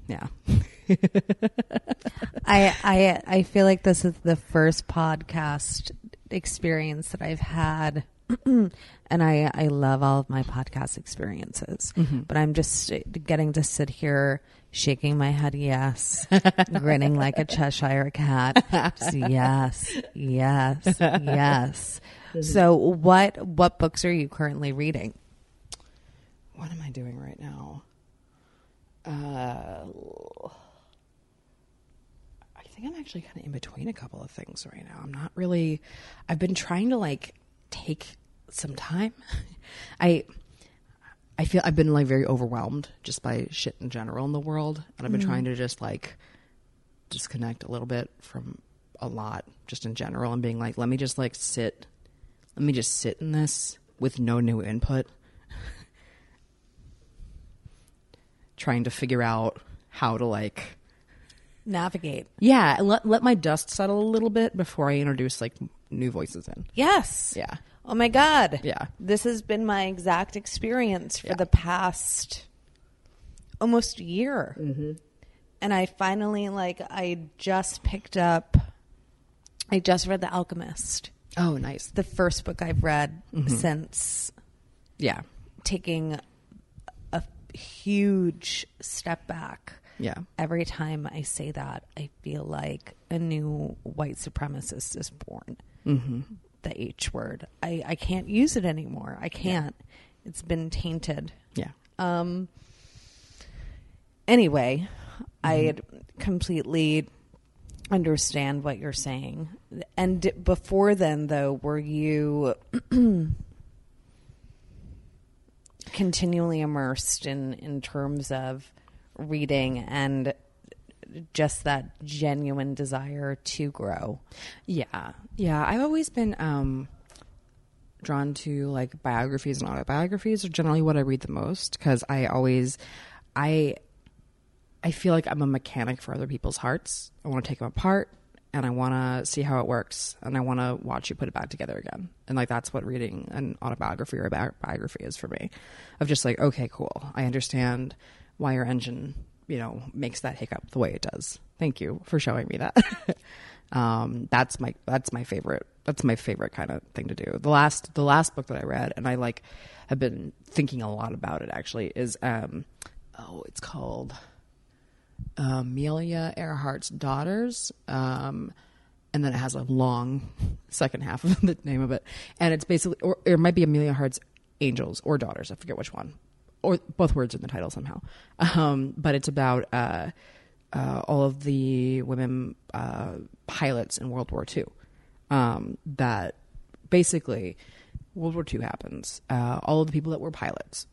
Yeah. I feel like this is the first podcast experience that I've had. And I love all of my podcast experiences, mm-hmm. but I'm just getting to sit here shaking my head. Yes. Grinning like a Cheshire cat. Just, yes. So what books are you currently reading? What am I doing right now? I think I'm actually kind of in between a couple of things right now. I've been trying to like take some time. I feel I've been like very overwhelmed just by shit in general in the world. And I've been trying to just like disconnect a little bit from a lot just in general and being like, let me just like sit. Let me just sit in this with no new input. Trying to figure out how to like navigate. Yeah. Let my dust settle a little bit before I introduce like new voices in. Yes. Yeah. Oh my God. Yeah. This has been my exact experience for the past almost year. Mm-hmm. And I finally I just read The Alchemist. Oh, nice. The first book I've read since taking a huge step back. Yeah. Every time I say that, I feel like a new white supremacist is born. Mm-hmm. The H word. I can't use it anymore. I can't. Yeah. It's been tainted. Yeah. Anyway, I completely understand what you're saying. And before then, though, were you continually immersed in terms of reading and just that genuine desire to grow? Yeah. I've always been drawn to like biographies and autobiographies are generally what I read the most because I feel like I'm a mechanic for other people's hearts. I want to take them apart and I want to see how it works, and I want to watch you put it back together again. And like, that's what reading an autobiography or a biography is for me, of just like, okay, cool. I understand why your engine, you know, makes that hiccup the way it does. Thank you for showing me that. That's my favorite kind of thing to do. The last book that I read, and I like have been thinking a lot about it actually, is, it's called Amelia Earhart's Daughters, and then it has a long second half of the name of it, and it's basically, or it might be Amelia Earhart's Angels or Daughters, I forget which one, or both words in the title somehow, but it's about all of the women pilots in World War II, that basically World War II happens. All of the people that were pilots,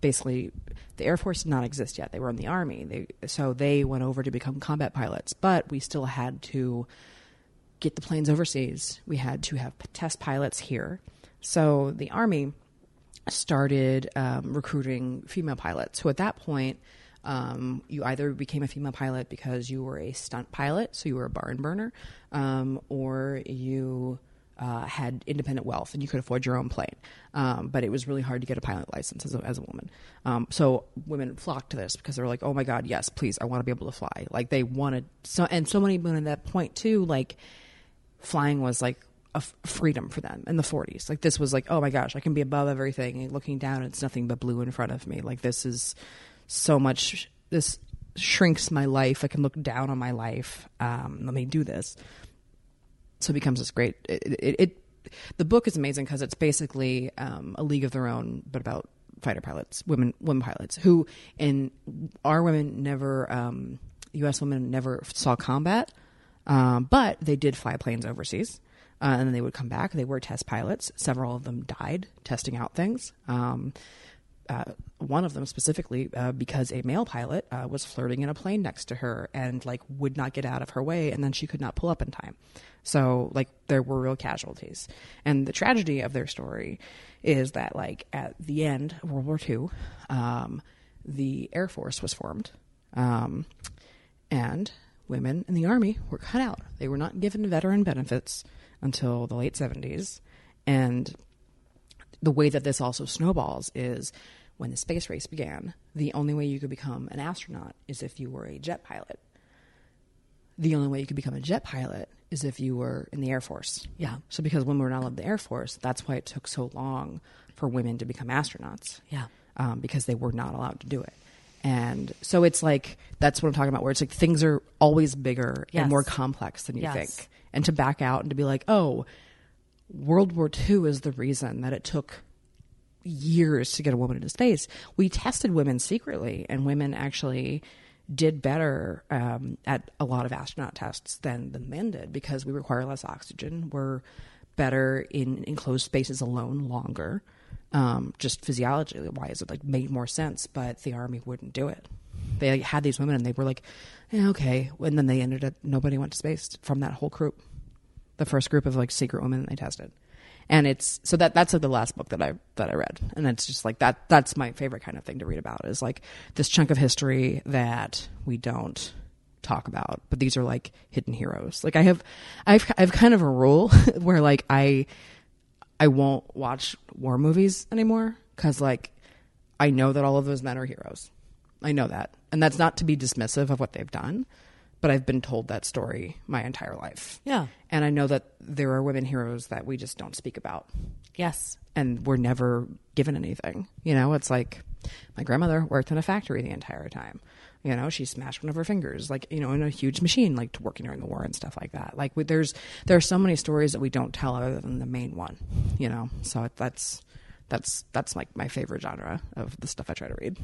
basically the Air Force did not exist yet. They were in the Army. So they went over to become combat pilots, but we still had to get the planes overseas. We had to have test pilots here. So the Army started recruiting female pilots. So at that point, you either became a female pilot because you were a stunt pilot, so you were a barn burner, or you... had independent wealth and you could afford your own plane. But it was really hard to get a pilot license as a woman. So women flocked to this because they were like, oh my God, yes, please. I want to be able to fly. Like they wanted so, and so many women at that point too, like flying was like a freedom for them in the 40s. Like this was like, oh my gosh, I can be above everything and looking down and it's nothing but blue in front of me. Like this is so much, this shrinks my life. I can look down on my life. Let me do this. So it becomes this great, the book is amazing because it's basically a league of their own, but about fighter pilots, women pilots who, and our women never, U.S. women never saw combat, but they did fly planes overseas, and then they would come back. They were test pilots. Several of them died testing out things. One of them specifically because a male pilot was flirting in a plane next to her and like would not get out of her way, and then she could not pull up in time. So like there were real casualties. And the tragedy of their story is that like at the end of World War II, the Air Force was formed, and women in the Army were cut out. They were not given veteran benefits until the late 70s. And the way that this also snowballs is when the space race began, the only way you could become an astronaut is if you were a jet pilot. The only way you could become a jet pilot is if you were in the Air Force. Yeah. So because women were not allowed in the Air Force, that's why it took so long for women to become astronauts. Yeah. Because they were not allowed to do it. And so it's like, that's what I'm talking about, where it's like things are always bigger and more complex than you think. And to back out and to be like, oh, World War II is the reason that it took years to get a woman into space. We tested women secretly, and women actually did better at a lot of astronaut tests than the men did because we require less oxygen. We're better in enclosed spaces alone longer. Just physiology-wise, it like made more sense, but the Army wouldn't do it. They like, had these women, and they were like, eh, okay. And then they ended up, nobody went to space from that whole group. The first group of like secret women they tested. And it's, so that's like the last book that I read. And it's just like, that's my favorite kind of thing to read about is like this chunk of history that we don't talk about, but these are like hidden heroes. Like I've kind of a rule where like I won't watch war movies anymore. Cause like, I know that all of those men are heroes. I know that. And that's not to be dismissive of what they've done, but I've been told that story my entire life. Yeah. And I know that there are women heroes that we just don't speak about. Yes. And we're never given anything. You know, it's like my grandmother worked in a factory the entire time. You know, she smashed one of her fingers, like, you know, in a huge machine, like working during the war and stuff like that. Like there are so many stories that we don't tell other than the main one, you know? So that's like my favorite genre of the stuff I try to read.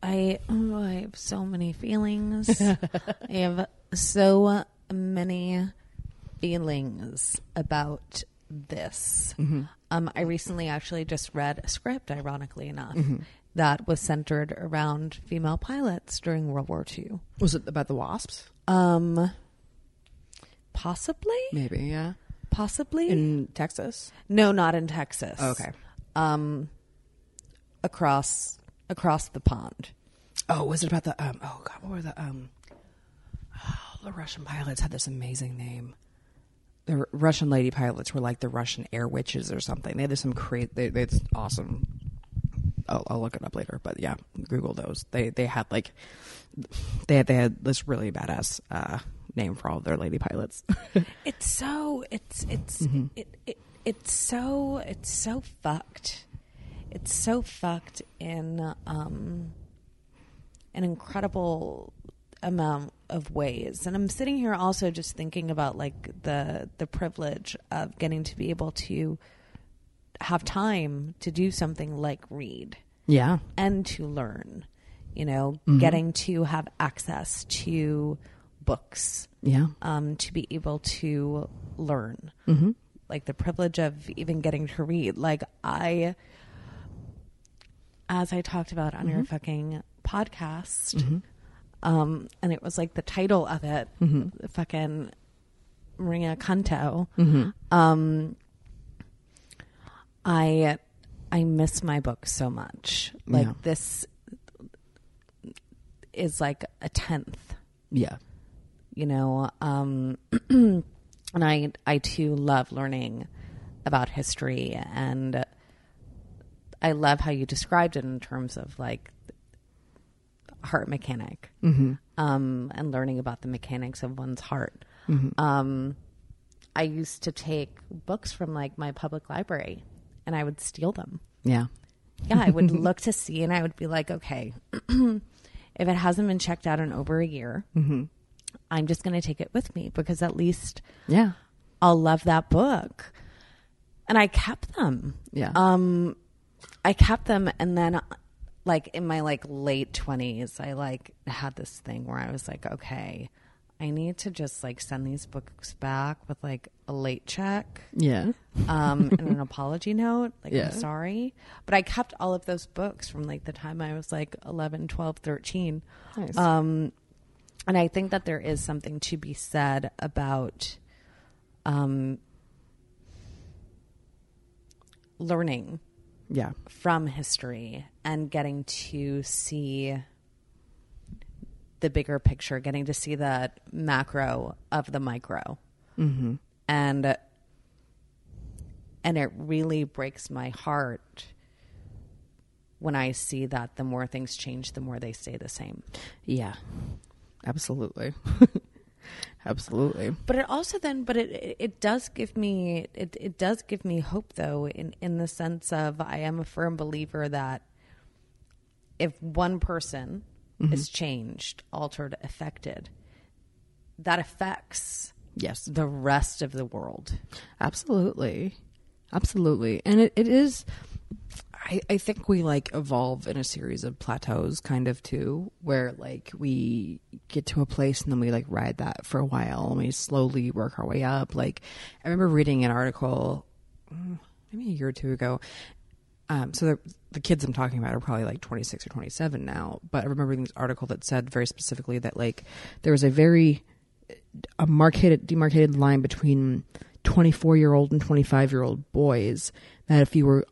I have so many feelings. I have so many feelings about this. Mm-hmm. I recently actually just read a script, ironically enough, that was centered around female pilots during World War II. Was it about the Wasps? Possibly. Maybe, yeah. Possibly. In Texas? No, not in Texas. Oh, okay. Across the pond. Oh, was it about the what were the the Russian pilots had this amazing name. The Russian lady pilots were like the Russian air witches or something. They had some crazy, it's awesome. I'll look it up later, but yeah, Google those. They had this really badass name for all of their lady pilots. It's so fucked. It's so fucked in an incredible amount of ways. And I'm sitting here also just thinking about like the privilege of getting to be able to have time to do something like read. Yeah. And to learn, you know, getting to have access to books. Yeah. To be able to learn. Mm-hmm. Like the privilege of even getting to read. Like as I talked about on your fucking podcast, and it was like the title of it, fucking Maria Kanto. I miss my book so much. Like this is like a tenth. Yeah. You know, and I too love learning about history, and I love how you described it in terms of like heart mechanic, and learning about the mechanics of one's heart. I used to take books from like my public library and I would steal them. Yeah. Yeah. I would look to see, and I would be like, okay, if it hasn't been checked out in over a year, I'm just going to take it with me because at least I'll love that book. And I kept them. Yeah. I kept them. And then like in my like late 20s, I like had this thing where I was like, okay, I need to just like send these books back with like a late check. Yeah. And an apology note. Like, I'm sorry. But I kept all of those books from like the time I was like 11, 12, 13. Nice. And I think that there is something to be said about learning from history and getting to see the bigger picture, getting to see the macro of the micro. And it really breaks my heart when I see that the more things change, the more they stay the same. Yeah. Absolutely. Absolutely. But it also then, but it does give me, it does give me hope though, in the sense of, I am a firm believer that if one person is changed, altered, affected, that affects the rest of the world. Absolutely. Absolutely. And it is, I think we like evolve in a series of plateaus kind of too, where like we get to a place and then we like ride that for a while and we slowly work our way up. Like I remember reading an article maybe a year or two ago. So the kids I'm talking about are probably like 26 or 27 now, but I remember reading this article that said very specifically that like there was a demarcated line between 24-year-old and 25-year-old boys, that if you were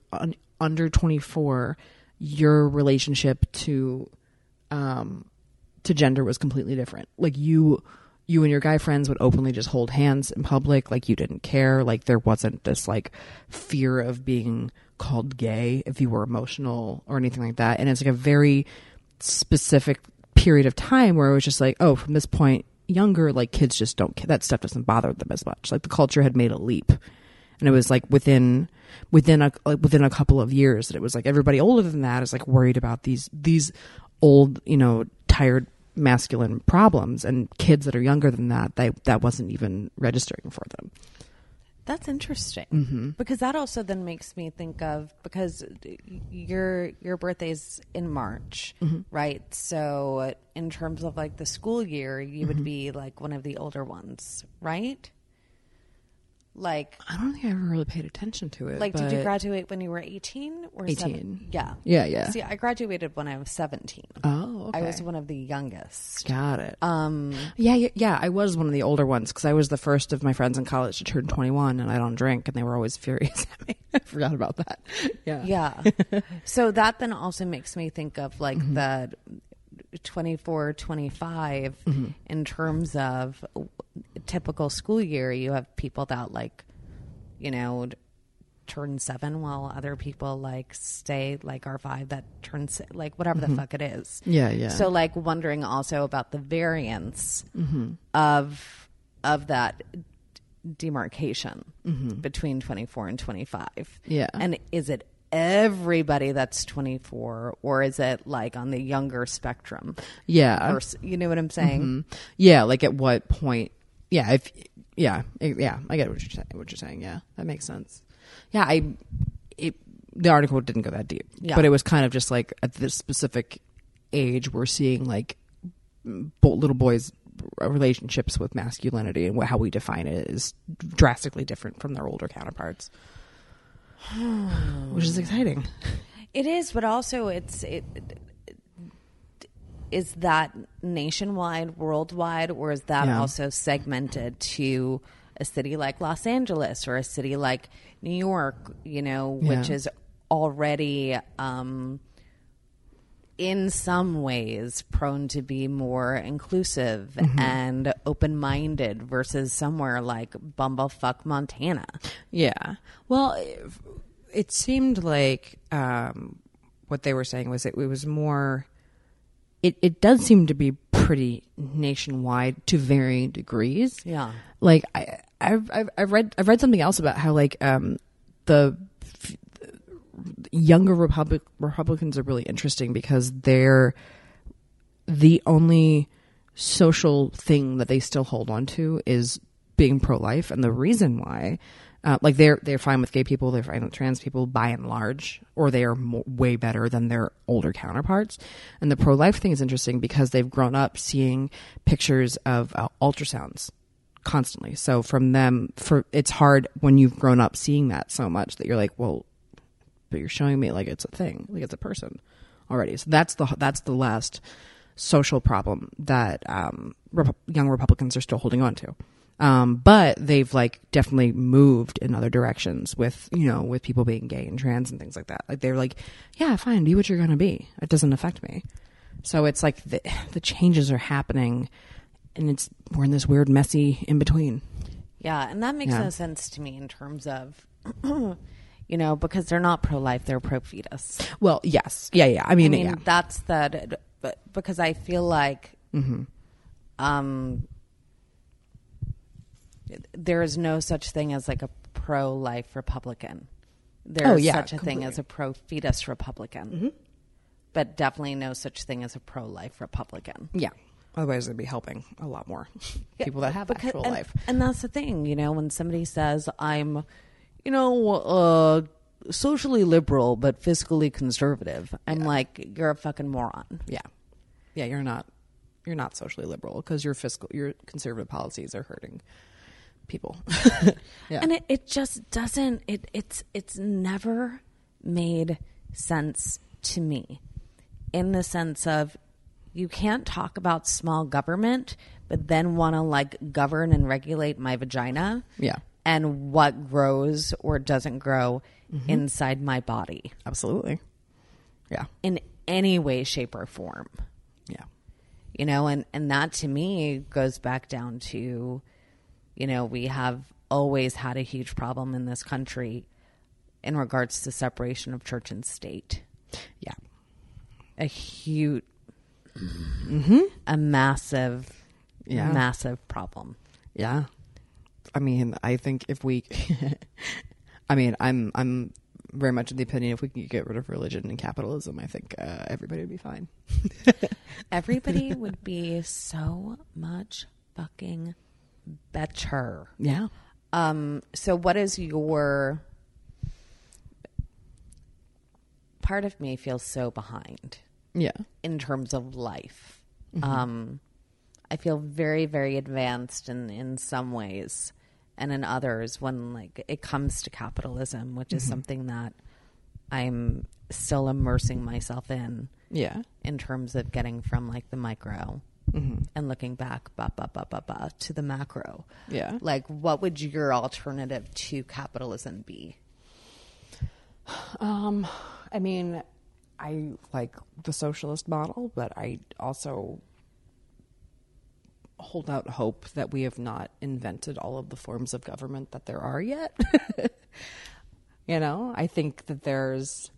under 24, your relationship to gender was completely different. Like you and your guy friends would openly just hold hands in public. Like you didn't care. Like there wasn't this like fear of being called gay if you were emotional or anything like that. And it's like a very specific period of time where it was just like, oh, from this point younger, like kids just don't care. That stuff doesn't bother them as much. Like the culture had made a leap. And it was like within a couple of years that it was like everybody older than that is like worried about these old, you know, tired masculine problems, and kids that are younger than that, that wasn't even registering for them. That's interesting, because that also then makes me think of, because your birthday's in March, right? So in terms of like the school year, you would be like one of the older ones, right? Like I don't think I ever really paid attention to it. Like, did you graduate when you were 18 or 18? Yeah. Yeah, yeah. See, I graduated when I was 17. Oh, okay. I was one of the youngest. Got it. Yeah, I was one of the older ones because I was the first of my friends in college to turn 21, and I don't drink, and they were always furious at me. I forgot about that. Yeah. Yeah. So that then also makes me think of like the 24, 25 mm-hmm. in terms of a typical school year. You have people that like, you know, turn 7 while other people like stay like our 5 that turns like whatever mm-hmm. the fuck it is. Yeah. Yeah. So like wondering also about the variance mm-hmm. of that demarcation mm-hmm. between 24 and 25. Yeah. And is it everybody that's 24 or is it like on the younger spectrum? Yeah. Or, you know what I'm saying? Mm-hmm. Yeah. Like at what point? Yeah. Yeah. I get what you're saying. Yeah. That makes sense. Yeah. The article didn't go that deep, yeah. but it was kind of just like at this specific age, we're seeing like little boys' relationships with masculinity and how we define it is drastically different from their older counterparts. Which is exciting. It is, but also is that nationwide, worldwide, or is that also segmented to a city like Los Angeles or a city like New York, you know, which is already in some ways prone to be more inclusive mm-hmm. and open-minded versus somewhere like bumblefuck Montana. Yeah. Well, it seemed like what they were saying was it was more... It does seem to be pretty nationwide to varying degrees. Yeah. Like, I've read something else about how, like, younger Republicans are really interesting because they're the only social thing that they still hold on to is being pro-life, and the reason why, like they're fine with gay people, they're fine with trans people by and large, or they are way better than their older counterparts. And the pro-life thing is interesting because they've grown up seeing pictures of ultrasounds constantly. So from them, it's hard when you've grown up seeing that so much that you're like, well. But you're showing me like it's a thing, like it's a person already. So that's the last social problem that young Republicans are still holding on to. But they've like definitely moved in other directions with, you know, with people being gay and trans and things like that. Like they're like, yeah, fine, be what you're gonna be. It doesn't affect me. So it's like the changes are happening, and we're in this weird messy in between. Yeah, and that makes no sense to me in terms of. You know, because they're not pro-life, they're pro-fetus. Well, yes. Yeah. I mean, that's the... Because I feel like mm-hmm. There is no such thing as like a pro-life Republican. There is such a thing as a pro-fetus Republican. Mm-hmm. But definitely no such thing as a pro-life Republican. Yeah. Otherwise, they'd be helping a lot more people that have actual life. And that's the thing, you know, when somebody says, I'm... you know, socially liberal, but fiscally conservative. I'm like, you're a fucking moron. Yeah. Yeah. You're not socially liberal because your conservative policies are hurting people. Yeah. And it just doesn't, it's never made sense to me in the sense of you can't talk about small government, but then want to like govern and regulate my vagina. Yeah. And what grows or doesn't grow mm-hmm. inside my body. Absolutely. Yeah. In any way, shape, or form. Yeah. You know, and that to me goes back down to, you know, we have always had a huge problem in this country in regards to separation of church and state. Yeah. A massive problem. Yeah. I mean, I think if we, I mean, I'm very much of the opinion if we could get rid of religion and capitalism, I think everybody would be fine. Everybody would be so much fucking better. Yeah. So what is your, part of me feels so behind. Yeah. In terms of life. Mm-hmm. I feel very, very advanced in some ways. And in others, when like it comes to capitalism, which is mm-hmm. something that I'm still immersing myself in, in terms of getting from like the micro mm-hmm. and looking back, to the macro, Like, what would your alternative to capitalism be? I mean, I like the socialist model, but I also hold out hope that we have not invented all of the forms of government that there are yet. You know, I think that there's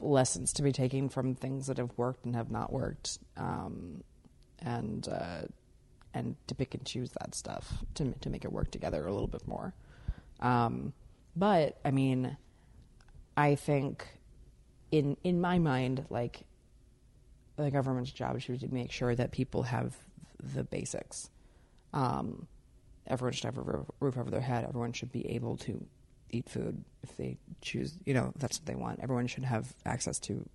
lessons to be taken from things that have worked and have not worked. And to pick and choose that stuff to make it work together a little bit more. But I mean, I think in my mind, like the government's job should be to make sure that people have the basics. Everyone should have a roof over their head. Everyone should be able to eat food if they choose, you know, that's what they want. Everyone should have access to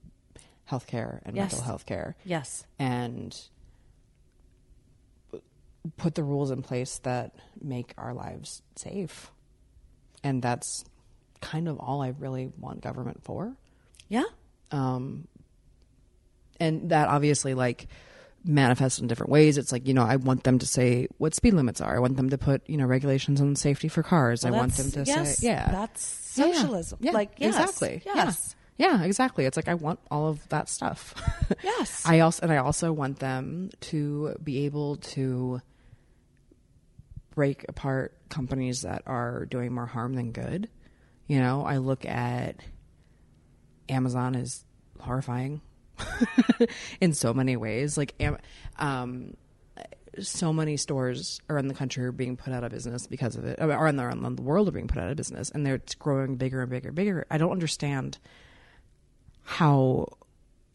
healthcare and mental health care. Yes. And put the rules in place that make our lives safe. And that's kind of all I really want government for. Yeah. And that obviously like manifests in different ways. It's like, you know, I want them to say what speed limits are. I want them to put, you know, regulations on safety for cars. Well, I want them to say, yeah, that's socialism. Yeah. Like, yes, exactly. Yes. Yeah. Yeah, exactly. It's like, I want all of that stuff. Yes. I also want them to be able to break apart companies that are doing more harm than good. You know, I look at Amazon is horrifying in so many ways. Like, so many stores around the country are being put out of business because of it, or around the world are being put out of business, and they're growing bigger and bigger and bigger. I don't understand how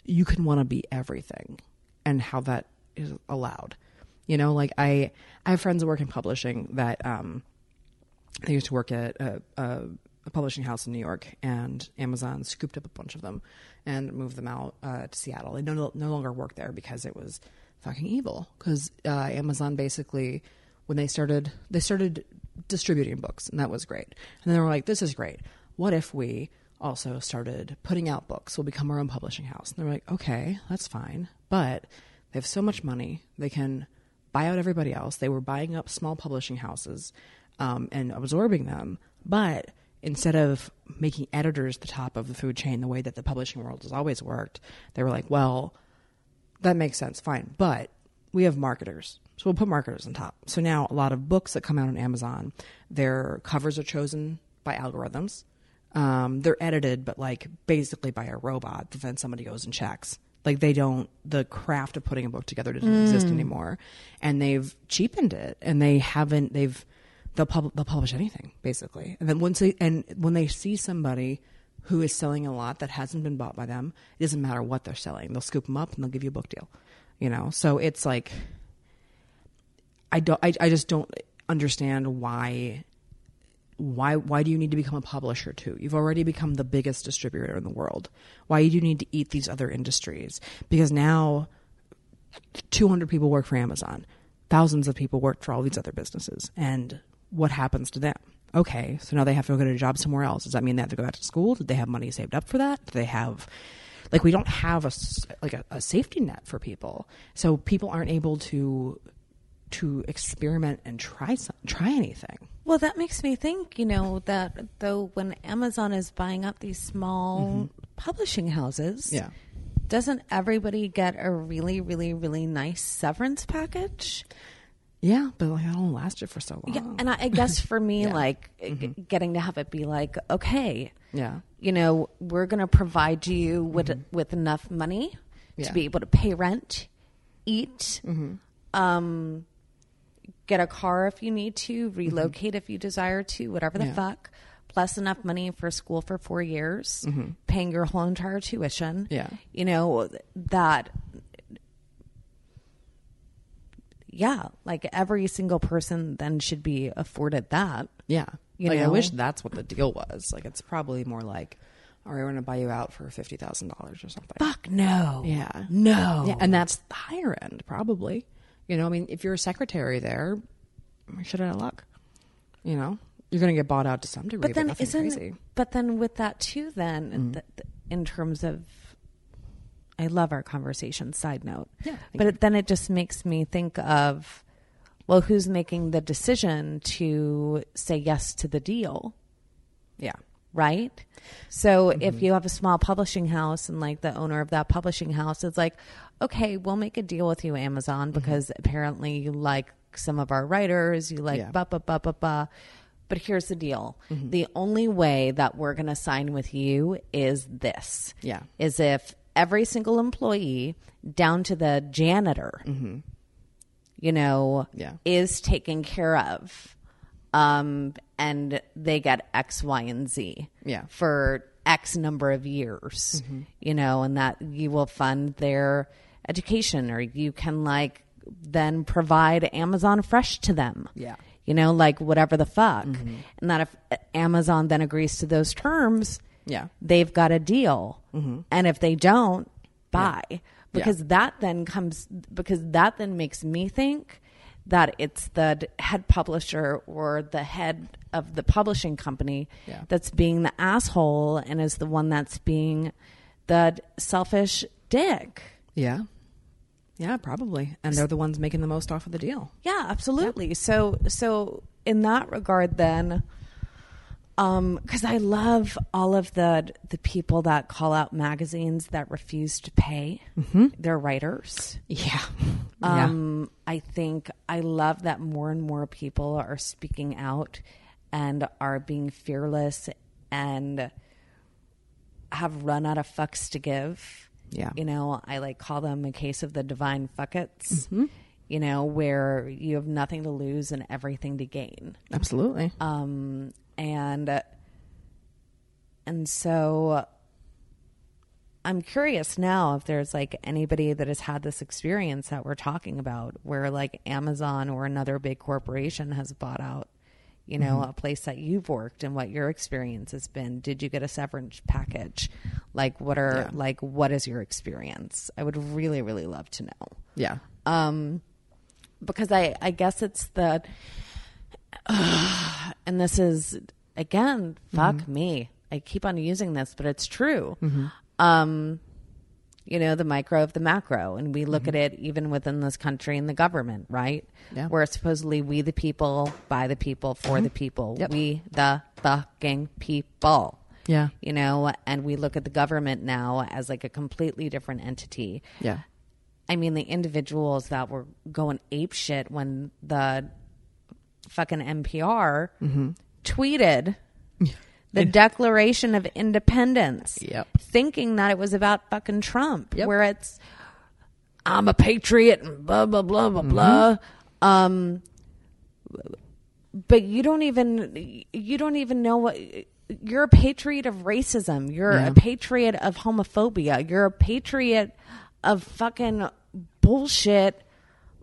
you can want to be everything and how that is allowed. You know, like I have friends that work in publishing that they used to work at a publishing house in New York, and Amazon scooped up a bunch of them and moved them out to Seattle. They no longer work there because it was fucking evil. Because Amazon basically, when they started distributing books, and that was great. And they were like, "This is great. What if we also started putting out books? We'll become our own publishing house." And they're like, "Okay, that's fine," but they have so much money they can buy out everybody else. They were buying up small publishing houses and absorbing them. But instead of making editors the top of the food chain the way that the publishing world has always worked, they were like, well, that makes sense. Fine. But we have marketers. So we'll put marketers on top. So now a lot of books that come out on Amazon, their covers are chosen by algorithms. They're edited, but like basically by a robot that then somebody goes and checks. Like the craft of putting a book together doesn't exist anymore, and they've cheapened it, and they'll publish anything basically. And then when they see somebody who is selling a lot that hasn't been bought by them, it doesn't matter what they're selling. They'll scoop them up and they'll give you a book deal, you know? So it's like, I just don't understand why do you need to become a publisher too? You've already become the biggest distributor in the world. Why do you need to eat these other industries? Because now 200 people work for Amazon. Thousands of people work for all these other businesses. And what happens to them? Okay, so now they have to go get a job somewhere else. Does that mean they have to go back to school? Did they have money saved up for that? Do they have... Like, we don't have a safety net for people. So people aren't able to experiment and try anything. Well, that makes me think, you know, that though when Amazon is buying up these small publishing houses, doesn't everybody get a really, really, really nice severance package? Yeah, but like, I don't last it for so long. Yeah, and I guess for me, like getting to have it be like, okay, you know, we're going to provide you with enough money to be able to pay rent, eat, get a car if you need to, relocate if you desire to, whatever the fuck, plus enough money for school for 4 years, paying your whole entire tuition. Yeah. You know, that, like every single person then should be afforded that. Yeah. You know? I wish that's what the deal was. Like, it's probably more like, all right, we're going to buy you out for $50,000 or something. Fuck no. Yeah. No. Yeah. And that's the higher end probably. You know, I mean, if you're a secretary there, you're shit out of luck. You know, you're going to get bought out to some degree. But then with that too, then in terms of, I love our conversation, side note. Yeah. But then it just makes me think of, well, who's making the decision to say yes to the deal? Yeah. right? So if you have a small publishing house and like the owner of that publishing house, it's like, okay, we'll make a deal with you, Amazon, because apparently you like some of our writers, you like but here's the deal. The only way that we're going to sign with you is this. Yeah. Is if every single employee down to the janitor, you know, is taken care of. And they get X, Y, and Z for X number of years, you know, and that you will fund their education, or you can like then provide Amazon Fresh to them, you know, like whatever the fuck. And that if Amazon then agrees to those terms, they've got a deal. And if they don't, bye. Because that then comes, because that then makes me think that it's the head publisher or the head of the publishing company that's being the asshole and is the one that's being the selfish dick. Yeah. Yeah, probably. And they're the ones making the most off of the deal. Yeah, absolutely. Yeah. So in that regard then, because I love all of the people that call out magazines that refuse to pay their writers. I think I love that more and more people are speaking out and are being fearless and have run out of fucks to give. Yeah. You know, I like call them a case of the divine fuckets, you know, where you have nothing to lose and everything to gain. Absolutely. And so I'm curious now if there's like anybody that has had this experience that we're talking about where like Amazon or another big corporation has bought out, you know, a place that you've worked and what your experience has been. Did you get a severance package? Like what are like, what is your experience? I would really, really love to know. Yeah. Because I guess it's the, and this is again, fuck me. I keep on using this, but it's true. You know, the micro of the macro, and we look at it even within this country and the government, right? Yeah. Where supposedly we, the people, by the people, for the people, we, the fucking people. Yeah. You know, and we look at the government now as like a completely different entity. Yeah. I mean, the individuals that were going apeshit when the fucking NPR tweeted the Declaration of Independence, thinking that it was about fucking Trump, where it's, I'm a patriot and blah, blah, blah, blah, blah. But you don't even know what, you're a patriot of racism. You're a patriot of homophobia. You're a patriot of fucking bullshit,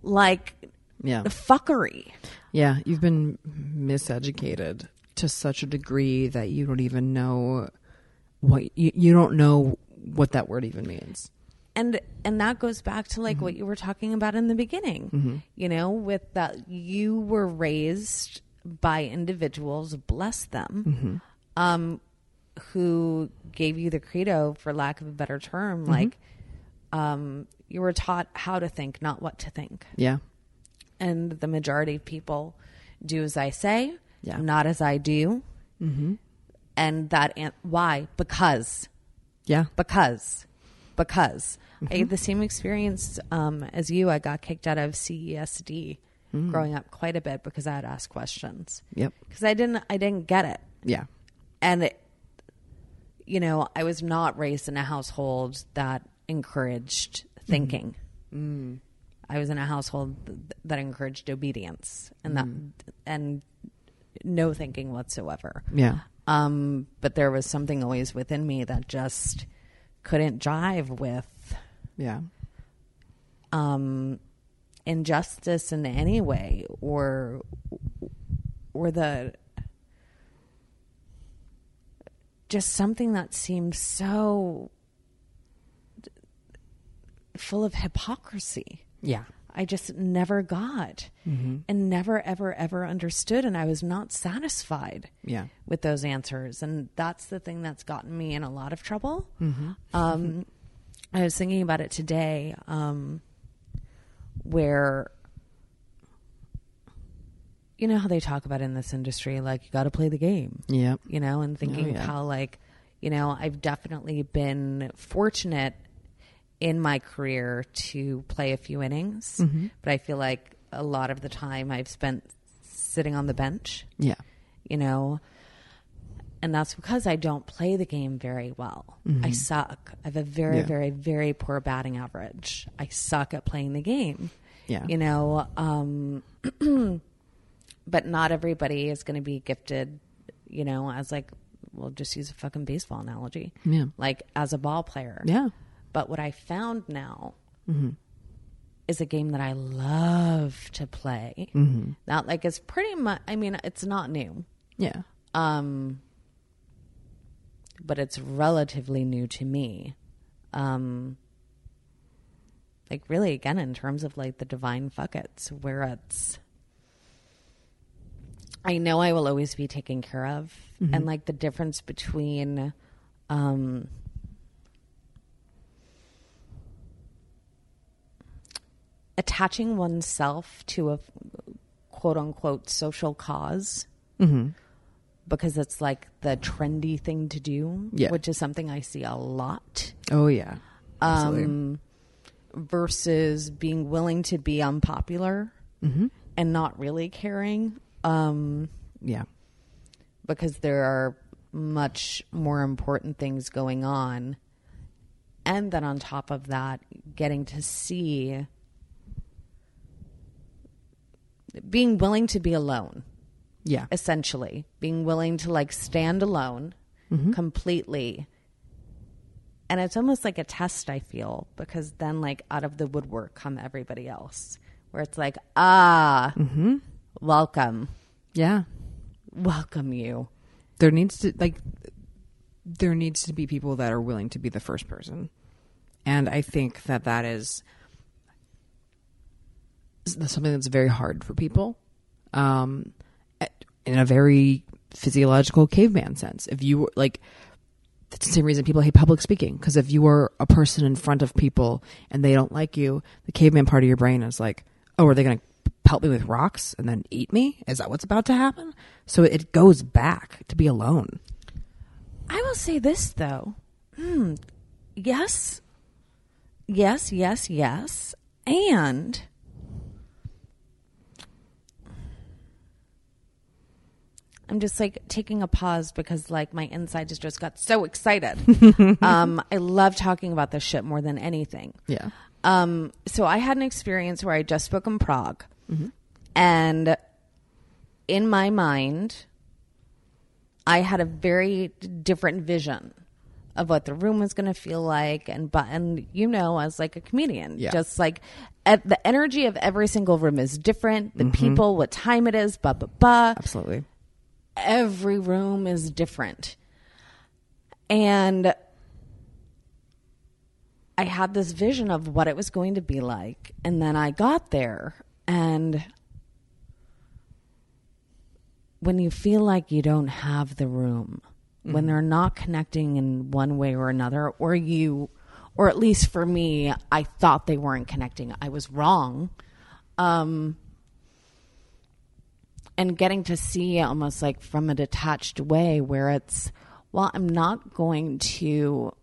like the fuckery. Yeah, you've been miseducated to such a degree that you don't even know what you don't know what that word even means. And that goes back to like what you were talking about in the beginning, you know, with that you were raised by individuals, bless them, who gave you the credo, for lack of a better term, like you were taught how to think, not what to think. Yeah. And the majority of people do as I say, not as I do. And that, why? Because. Yeah. Because. I had the same experience as you. I got kicked out of CESD growing up quite a bit because I had asked questions. Yep. Because I didn't get it. Yeah. And, you know, I was not raised in a household that encouraged thinking. I was in a household that encouraged obedience and that, and no thinking whatsoever. Yeah. But there was something always within me that just couldn't jive with, injustice in any way, or the, just something that seemed so full of hypocrisy. Yeah. I just never got and never, ever, ever understood. And I was not satisfied with those answers. And that's the thing that's gotten me in a lot of trouble. I was thinking about it today, where you know how they talk about in this industry, like you got to play the game. Yeah. You know, and thinking how like, you know, I've definitely been fortunate in my career to play a few innings, but I feel like a lot of the time I've spent sitting on the bench. Yeah. You know, and that's because I don't play the game very well. I suck. I have a very, very, very poor batting average. I suck at playing the game. Yeah. You know, but not everybody is going to be gifted, you know, as like, we'll just use a fucking baseball analogy. Yeah. Like as a ball player. Yeah. But what I found now is a game that I love to play. Not like it's pretty much, I mean, it's not new. Yeah. But it's relatively new to me. Like really again, in terms of like the divine fuckets where it's, I know I will always be taken care of. And like the difference between, attaching oneself to a quote unquote social cause because it's like the trendy thing to do, which is something I see a lot. Oh yeah. Absolutely. Versus being willing to be unpopular and not really caring. Because there are much more important things going on. And then on top of that, getting to see being willing to be alone. Yeah. Essentially being willing to like stand alone completely. And it's almost like a test, I feel, because then like out of the woodwork come everybody else where it's like, ah, welcome. Yeah. Welcome you. There needs to like, there needs to be people that are willing to be the first person. And I think that that is something that's very hard for people. In a very physiological caveman sense. If you like, it's the same reason people hate public speaking. Because if you are a person in front of people and they don't like you, the caveman part of your brain is like, oh, are they going to pelt me with rocks and then eat me? Is that what's about to happen? So it goes back to be alone. I will say this, though. Yes. And I'm just like taking a pause because like my inside just got so excited. I love talking about this shit more than anything. Yeah. So I had an experience where I just spoke in Prague and in my mind, I had a very different vision of what the room was going to feel like. And you know, as like a comedian, just like at the energy of every single room is different. The people, what time it is, blah, blah, blah. Absolutely. Every room is different. And I had this vision of what it was going to be like. And then I got there. And when you feel like you don't have the room, when they're not connecting in one way or another, or at least for me, I thought they weren't connecting. I was wrong. And getting to see almost like from a detached way where it's, well, I'm not going to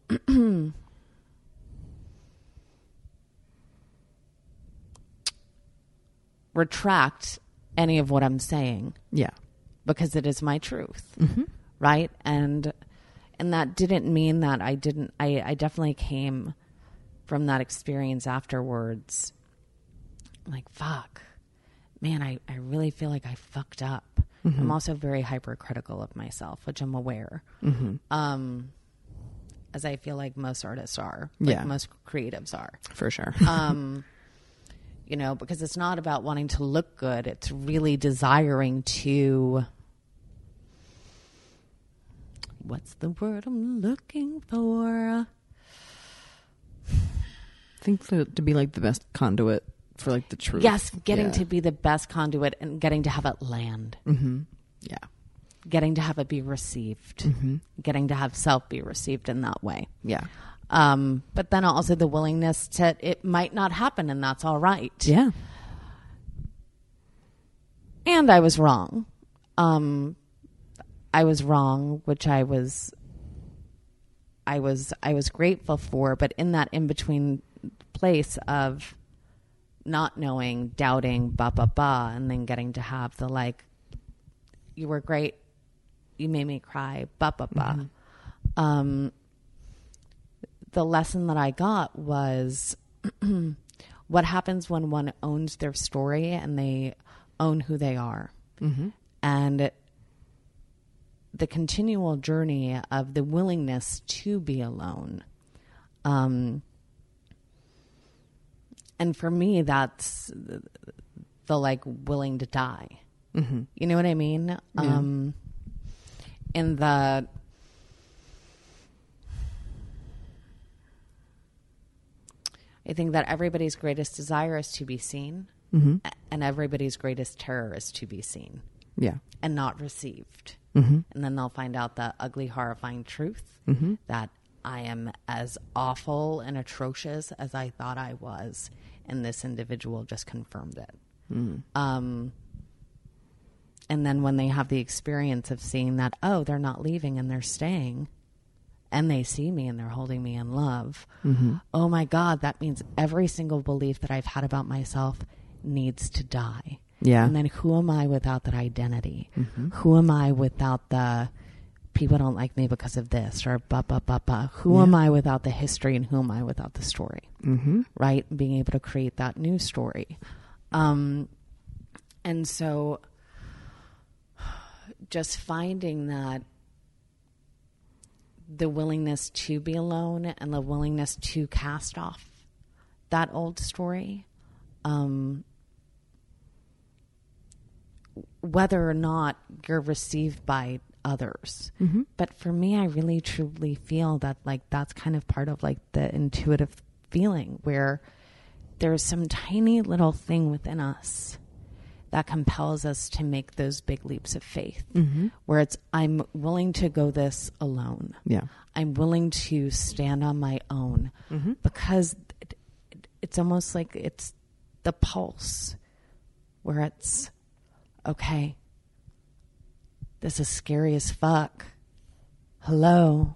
retract any of what I'm saying. Yeah. Because it is my truth. Right. And that didn't mean that I definitely came from that experience afterwards. Like, fuck. Man, I really feel like I fucked up. I'm also very hypercritical of myself, which I'm aware. As I feel like most artists are. Like most creatives are. For sure. You know, because it's not about wanting to look good. It's really desiring to... What's the word I'm looking for? I think to be like the best conduit. For like the truth. Yes. Getting to be the best conduit and getting to have it land. Yeah. Getting to have it be received. Getting to have self be received in that way. Yeah. But then also the willingness to, it might not happen and that's all right. Yeah. And I was wrong. Which I was grateful for, but in that in-between place of not knowing, doubting, and then getting to have the, like, you were great, you made me cry, Mm-hmm. The lesson that I got was what happens when one owns their story and they own who they are. Mm-hmm. And the continual journey of the willingness to be alone. And for me, that's the, like, willing to die. Mm-hmm. You know what I mean? Yeah. And the, I think that everybody's greatest desire is to be seen, mm-hmm. and everybody's greatest terror is to be seen. Yeah. And not received. Mm-hmm. And then they'll find out the ugly, horrifying truth, mm-hmm. that I am as awful and atrocious as I thought I was, and this individual just confirmed it. Mm. And then when they have the experience of seeing that, oh, they're not leaving and they're staying, and they see me and they're holding me in love, mm-hmm. oh my God, that means every single belief that I've had about myself needs to die. Yeah. And then who am I without that identity? Mm-hmm. Who am I without the people don't like me because of this or Who am I without the history and who am I without the story? Mm-hmm. Right? Being able to create that new story. And so just finding that the willingness to be alone and the willingness to cast off that old story, whether or not you're received by others. Mm-hmm. But for me, I really truly feel that, like, that's kind of part of, like, the intuitive feeling where there's some tiny little thing within us that compels us to make those big leaps of faith, mm-hmm. where it's, I'm willing to go this alone. Yeah. I'm willing to stand on my own, mm-hmm. because it's almost like it's the pulse where it's, okay, this is scary as fuck. Hello.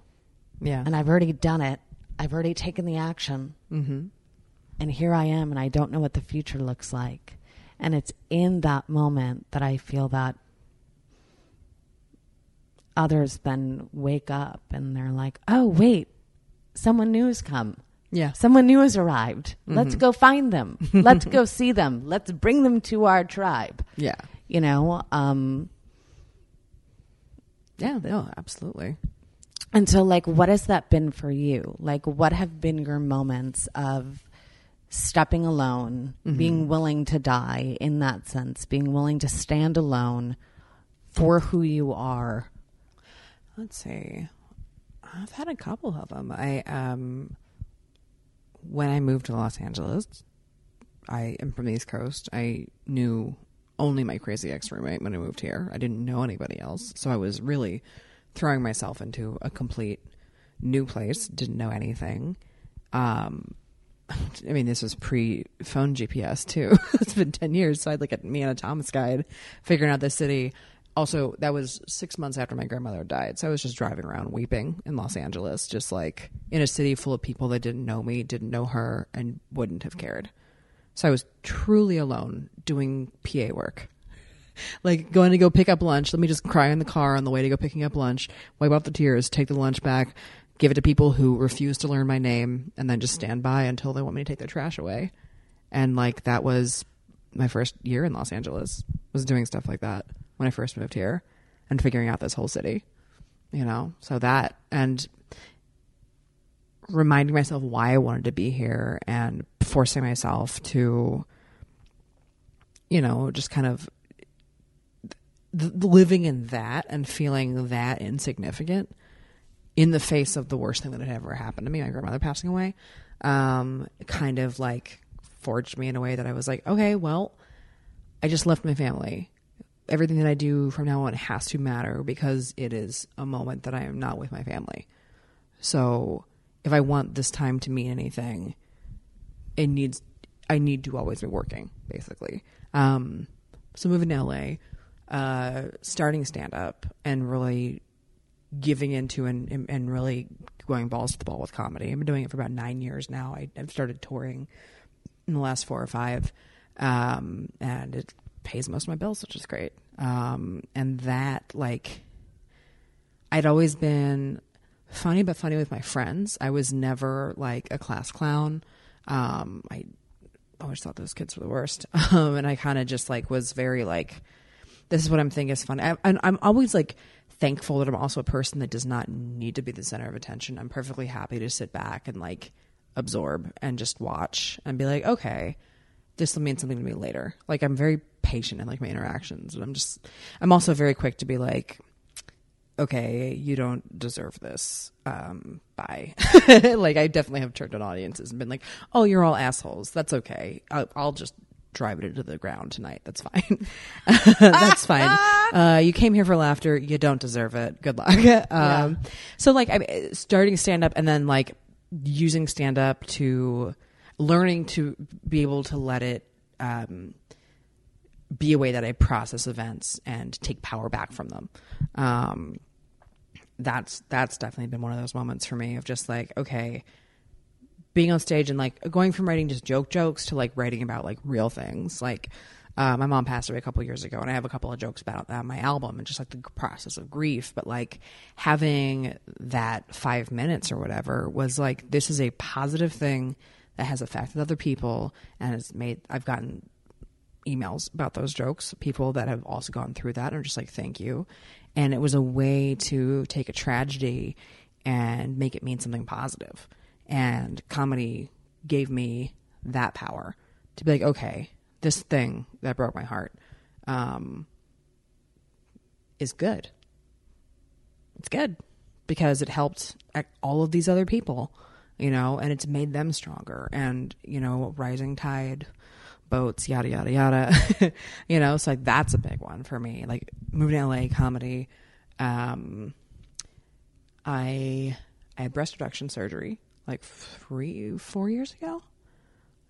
Yeah. And I've already done it. I've already taken the action. Mm-hmm. And here I am, and I don't know what the future looks like. And it's in that moment that I feel that others then wake up and they're like, oh, wait, someone new has come. Yeah. Someone new has arrived. Mm-hmm. Let's go find them. Let's go see them. Let's bring them to our tribe. Yeah. You know? Yeah, no, absolutely. And so, like, what has that been for you? Like, what have been your moments of stepping alone, mm-hmm. being willing to die in that sense, being willing to stand alone for who you are? Let's see. I've had a couple of them. When I moved to Los Angeles, I am from the East Coast. I knew only my crazy ex-roommate when I moved here. I didn't know anybody else. So I was really throwing myself into a complete new place. Didn't know anything. I mean, this was pre-phone GPS too. It's been 10 years. So I had, like, me and a Thomas guide figuring out the city. Also, that was 6 months after my grandmother died. So I was just driving around weeping in Los Angeles, just, like, in a city full of people that didn't know me, didn't know her, and wouldn't have cared. So I was truly alone doing PA work, like going to go pick up lunch. Let me just cry in the car on the way to go picking up lunch, wipe off the tears, take the lunch back, give it to people who refuse to learn my name, and then just stand by until they want me to take their trash away. And, like, that was my first year in Los Angeles, was doing stuff like that when I first moved here and figuring out this whole city, you know? So that, and reminding myself why I wanted to be here and forcing myself to, you know, just kind of living in that and feeling that insignificant in the face of the worst thing that had ever happened to me, my grandmother passing away, kind of, like, forged me in a way that I was like, okay, well, I just left my family. Everything that I do from now on has to matter because it is a moment that I am not with my family. So if I want this time to mean anything, I need to always be working, basically. So moving to LA, starting stand up and really giving into and really going balls to the wall with comedy. I've been doing it for about 9 years now. I've started touring in the last 4 or 5, and it pays most of my bills, which is great. And that, like, I'd always been funny, but funny with my friends. I was never like a class clown. I always thought those kids were the worst. And I kind of just like was very like, this is what I'm thinking is funny. And I'm always like thankful that I'm also a person that does not need to be the center of attention. I'm perfectly happy to sit back and like absorb and just watch and be like, okay, this will mean something to me later. Like, I'm very patient in like my interactions, and I'm also very quick to be like, okay, you don't deserve this. Bye. Like, I definitely have turned on audiences and been like, oh, you're all assholes. That's okay. I'll just drive it into the ground tonight. That's fine. That's fine. You came here for laughter. You don't deserve it. Good luck. So like, I'm starting stand up and then like using stand up to learning to be able to let it, be a way that I process events and take power back from them. That's definitely been one of those moments for me of just like, okay, being on stage and like going from writing just jokes to like writing about like real things. Like, my mom passed away a couple of years ago, and I have a couple of jokes about that on my album and just like the process of grief. But like having that 5 minutes or whatever was like, this is a positive thing that has affected other people, and I've gotten emails about those jokes, people that have also gone through that are just like, thank you. And it was a way to take a tragedy and make it mean something positive. And comedy gave me that power to be like, okay, this thing that broke my heart is good. It's good because it helped all of these other people, you know, and it's made them stronger. And, you know, rising tide boats, yada yada yada. You know, so like that's a big one for me. Like moving to LA, comedy. I had breast reduction surgery like 4 years ago,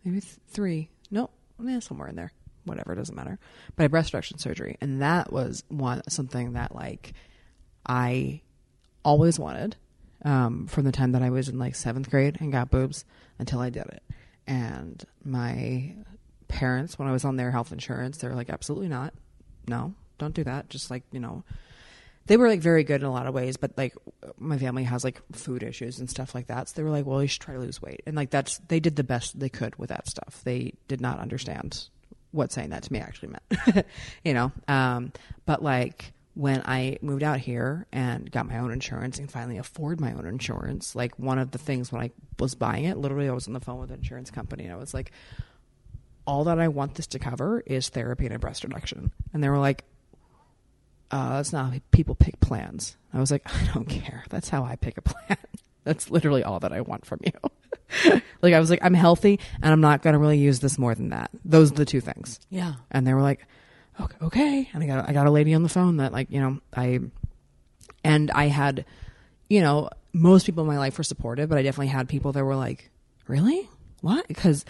maybe three. No, somewhere in there. Whatever, it doesn't matter. But I had breast reduction surgery, and that was something that like I always wanted from the time that I was in like 7th grade and got boobs until I did it, and my parents, when I was on their health insurance, they were like, absolutely not. No, don't do that. Just like, you know, they were like very good in a lot of ways, but like my family has like food issues and stuff like that. So they were like, well, you should try to lose weight. And like, they did the best they could with that stuff. They did not understand what saying that to me actually meant, you know? But like when I moved out here and got my own insurance and finally afford my own insurance, like one of the things when I was buying it, literally I was on the phone with an insurance company and I was like, all that I want this to cover is therapy and a breast reduction. And they were like, that's not how people pick plans. I was like, I don't care. That's how I pick a plan. That's literally all that I want from you. Like, I was like, I'm healthy and I'm not going to really use this more than that. Those are the two things. Yeah. And they were like, okay. And I got a lady on the phone that like, you know, I had, you know, most people in my life were supportive, but I definitely had people that were like, really? What? Because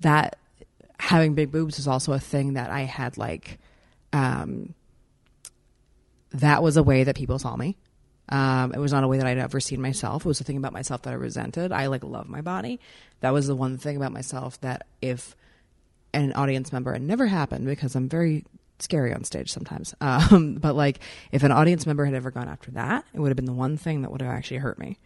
that, having big boobs is also a thing that I had like, that was a way that people saw me. It was not a way that I'd ever seen myself. It was a thing about myself that I resented. I like love my body. That was the one thing about myself that if an audience member, it never happened because I'm very scary on stage sometimes. But like if an audience member had ever gone after that, it would have been the one thing that would have actually hurt me.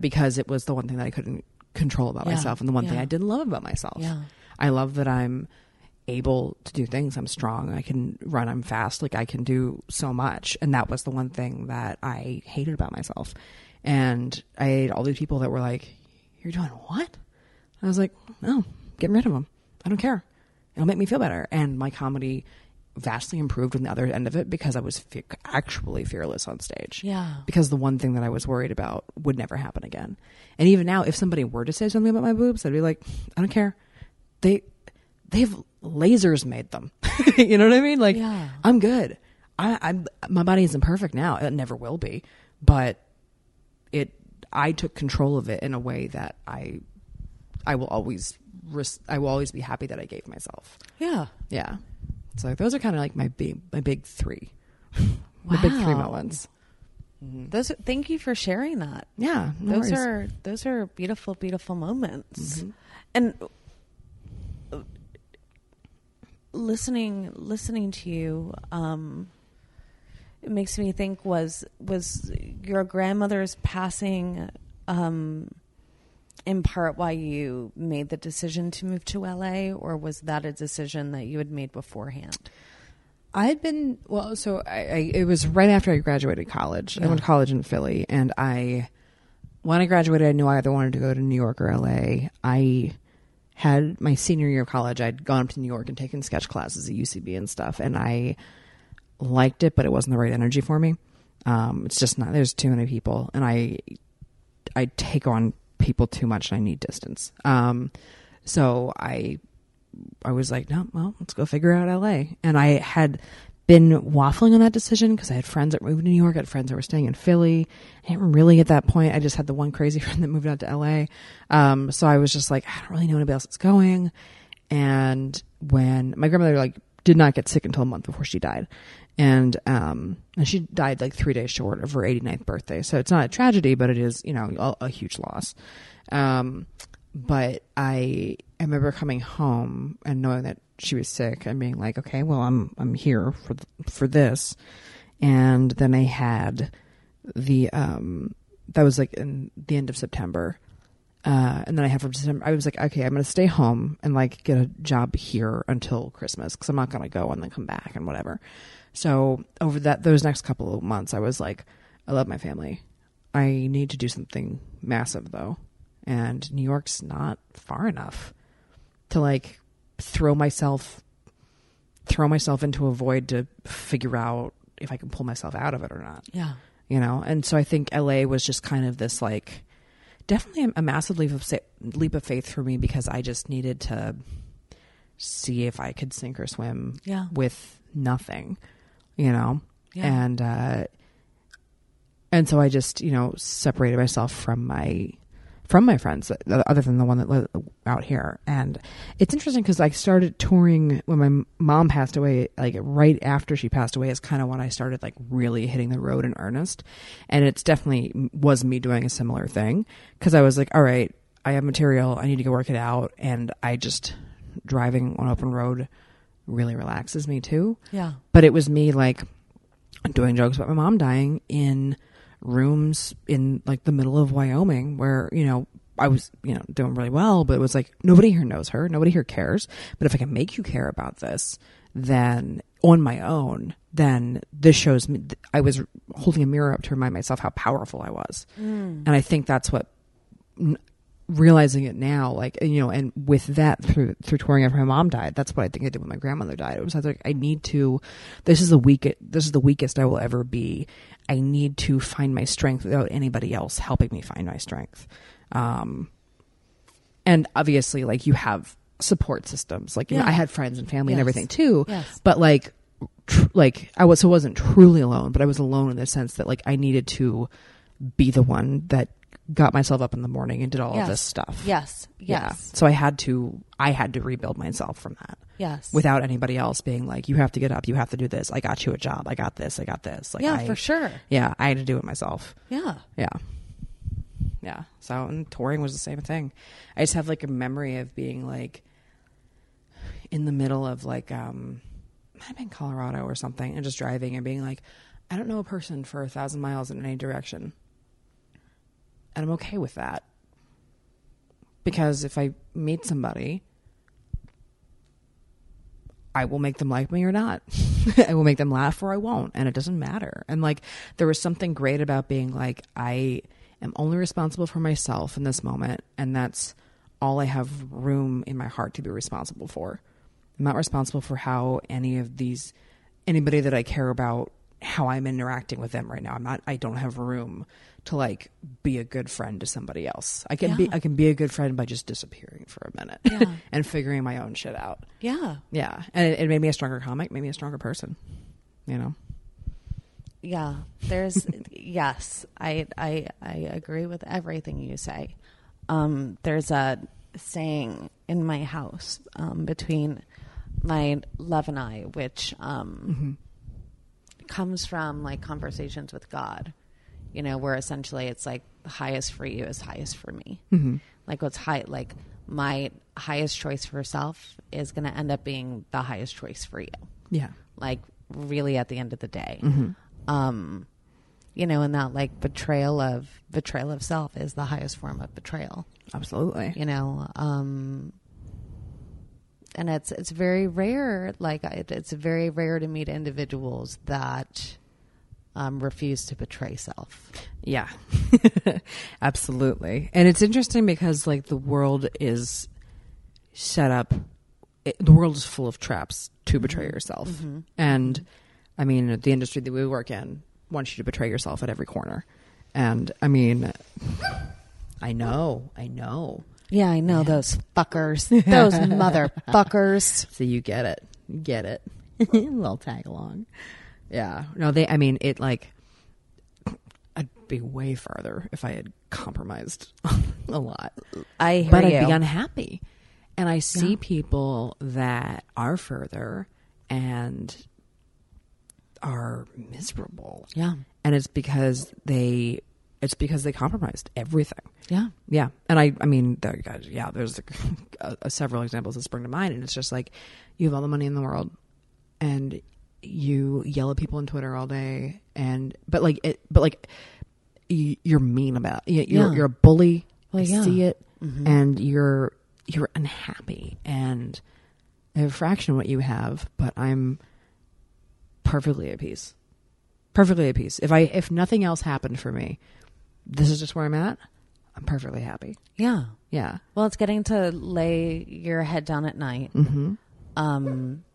Because it was the one thing that I couldn't control about myself, and the one thing I didn't love about myself. I love that I'm able to do things. I'm strong. I can run. I'm fast. Like I can do so much. And that was the one thing that I hated about myself. And I had all these people that were like, "You're doing what?" And I was like, "No, get rid of them. I don't care. It'll make me feel better." And my comedy vastly improved on the other end of it because I was actually fearless on stage. Yeah. Because the one thing that I was worried about would never happen again. And even now, if somebody were to say something about my boobs, I'd be like, I don't care. They've lasers made them. You know what I mean? Like, I'm good. My body isn't perfect now. It never will be. But I took control of it in a way that I will always I will always be happy that I gave myself. Yeah. Yeah. So those are kind of like my big three. Wow. The big three moments. Mm-hmm. Thank you for sharing that. Yeah. No worries. Those are beautiful, beautiful moments. Mm-hmm. And listening to you, it makes me think was your grandmother's passing, in part why you made the decision to move to LA, or was that a decision that you had made beforehand? It was right after I graduated college. Yeah. I went to college in Philly, and when I graduated, I knew I either wanted to go to New York or LA. I had my senior year of college, I'd gone up to New York and taken sketch classes at UCB and stuff, and I liked it, but it wasn't the right energy for me. It's just not, there's too many people, and I take on people too much, and I need distance. So I was like, no, well, let's go figure out LA. And I had been waffling on that decision because I had friends that moved to New York, I had friends that were staying in Philly. I didn't really at that point. I just had the one crazy friend that moved out to LA. So I was just like, I don't really know anybody else that's going. And when my grandmother did not get sick until a month before she died. And she died 3 days short of her 89th birthday. So it's not a tragedy, but it is, a huge loss. But I remember coming home and knowing that she was sick and being like, okay, well, I'm here for this. And then I had that was in the end of September. And then I had from December, I was like, okay, I'm going to stay home and get a job here until Christmas, because I'm not going to go and then come back and whatever. So over those next couple of months, I was like, I love my family. I need to do something massive though. And New York's not far enough to throw myself into a void to figure out if I can pull myself out of it or not. Yeah. And so I think LA was just kind of this definitely a massive leap of faith for me, because I just needed to see if I could sink or swim with nothing, Yeah. And so I just, separated myself from my friends other than the one that lived out here. And it's interesting because I started touring when my mom passed away, right after she passed away is kind of when I started really hitting the road in earnest. And it's definitely was me doing a similar thing, because I was like, all right, I have material, I need to go work it out. And I just, driving on open road really relaxes me too. Yeah. But it was me doing jokes about my mom dying in rooms in the middle of Wyoming where, I was, doing really well, but it was nobody here knows her. Nobody here cares. But if I can make you care about this, then on my own, then this shows me I was holding a mirror up to remind myself how powerful I was. Mm. And I think that's what realizing it now, and with that through touring after my mom died, that's what I think I did when my grandmother died. It was I need to, this is the weakest I will ever be. I need to find my strength without anybody else helping me find my strength. And obviously you have support systems. I had friends and family and everything too, but I wasn't truly alone, but I was alone in the sense that I needed to be the one that got myself up in the morning and did all of this stuff. Yes. Yes. Yeah. So I had to rebuild myself from that. Yes. Without anybody else being you have to get up, you have to do this. I got you a job. I got this. I got this. For sure. Yeah. I had to do it myself. Yeah. Yeah. Yeah. So, and touring was the same thing. I just have a memory of being in the middle of might have been Colorado or something, and just driving and being I don't know a person for 1,000 miles in any direction. And I'm okay with that, because if I meet somebody, I will make them like me or not. I will make them laugh or I won't. And it doesn't matter. And there was something great about being I am only responsible for myself in this moment. And that's all I have room in my heart to be responsible for. I'm not responsible for how anybody that I care about, how I'm interacting with them right now. I don't have room to be a good friend to somebody else. I can be a good friend by just disappearing for a minute and figuring my own shit out. Yeah. Yeah. And it made me a stronger comic, made me a stronger person, Yeah. There's, yes, I agree with everything you say. There's a, saying in my house between my love and I, which comes from like conversations with God, you know, where essentially it's like the highest for you is highest for me. Mm-hmm. Like what's high, like my highest choice for self is going to end up being the highest choice for you. Yeah. Like really at the end of the day, you know, and that like betrayal of self is the highest form of betrayal. Absolutely. You know, and it's very rare. Like it's very rare to meet individuals that refuse to betray self. Yeah, absolutely. And it's interesting because like the world is set up. The world is full of traps to betray yourself. Mm-hmm. And I mean, the industry that we work in wants you to betray yourself at every corner. And I mean, I know. Yeah, I know those fuckers. Those motherfuckers. So you get it. Little tag along. Yeah. No, I mean, it like, I'd be way farther if I had compromised a lot. I hear but you. I'd be unhappy. And I see people that are further and are miserable. Yeah. And it's because they compromised everything. Yeah. Yeah. And I mean, there's several examples that spring to mind. And it's just like, you have all the money in the world and you yell at people on Twitter all day. And, but like you're mean about it. You're a bully. Well, I see it. Mm-hmm. And you're unhappy and I have a fraction of what you have, but I'm perfectly at peace. If nothing else happened for me, this is just where I'm at. I'm perfectly happy. Yeah. Yeah. Well, it's getting to lay your head down at night,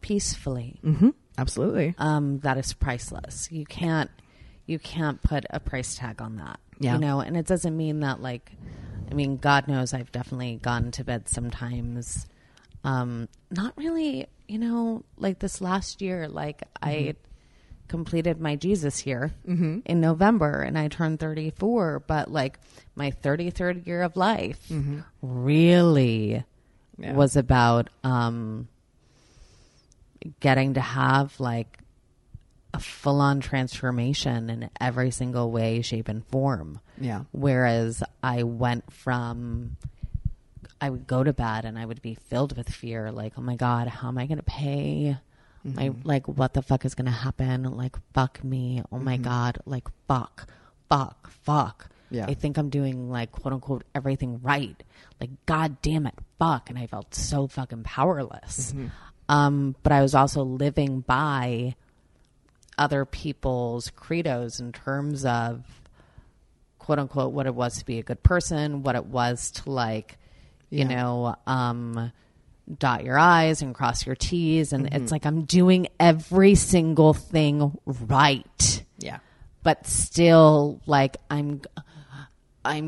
peacefully. Mm-hmm. Absolutely. That is priceless. You can't put a price tag on that, you know, and it doesn't mean that like, I mean, God knows I've definitely gone to bed sometimes. Not really, you know, like this last year, like I completed my Jesus year in November and I turned 34, but like my 33rd year of life really was about getting to have like a full-on transformation in every single way, shape, and form. Yeah. Whereas I went from, I would go to bed and I would be filled with fear. Like, oh my God, how am I going to pay? Like, what the fuck is going to happen? Like, fuck me. Oh my God. Like, fuck. Yeah. I think I'm doing like, quote unquote, everything right. Like, God damn it. Fuck. And I felt so fucking powerless. But I was also living by other people's credos in terms of quote unquote, what it was to be a good person, what it was to like, you know, dot your I's and cross your T's. And it's like, I'm doing every single thing right. Yeah. But still like, I'm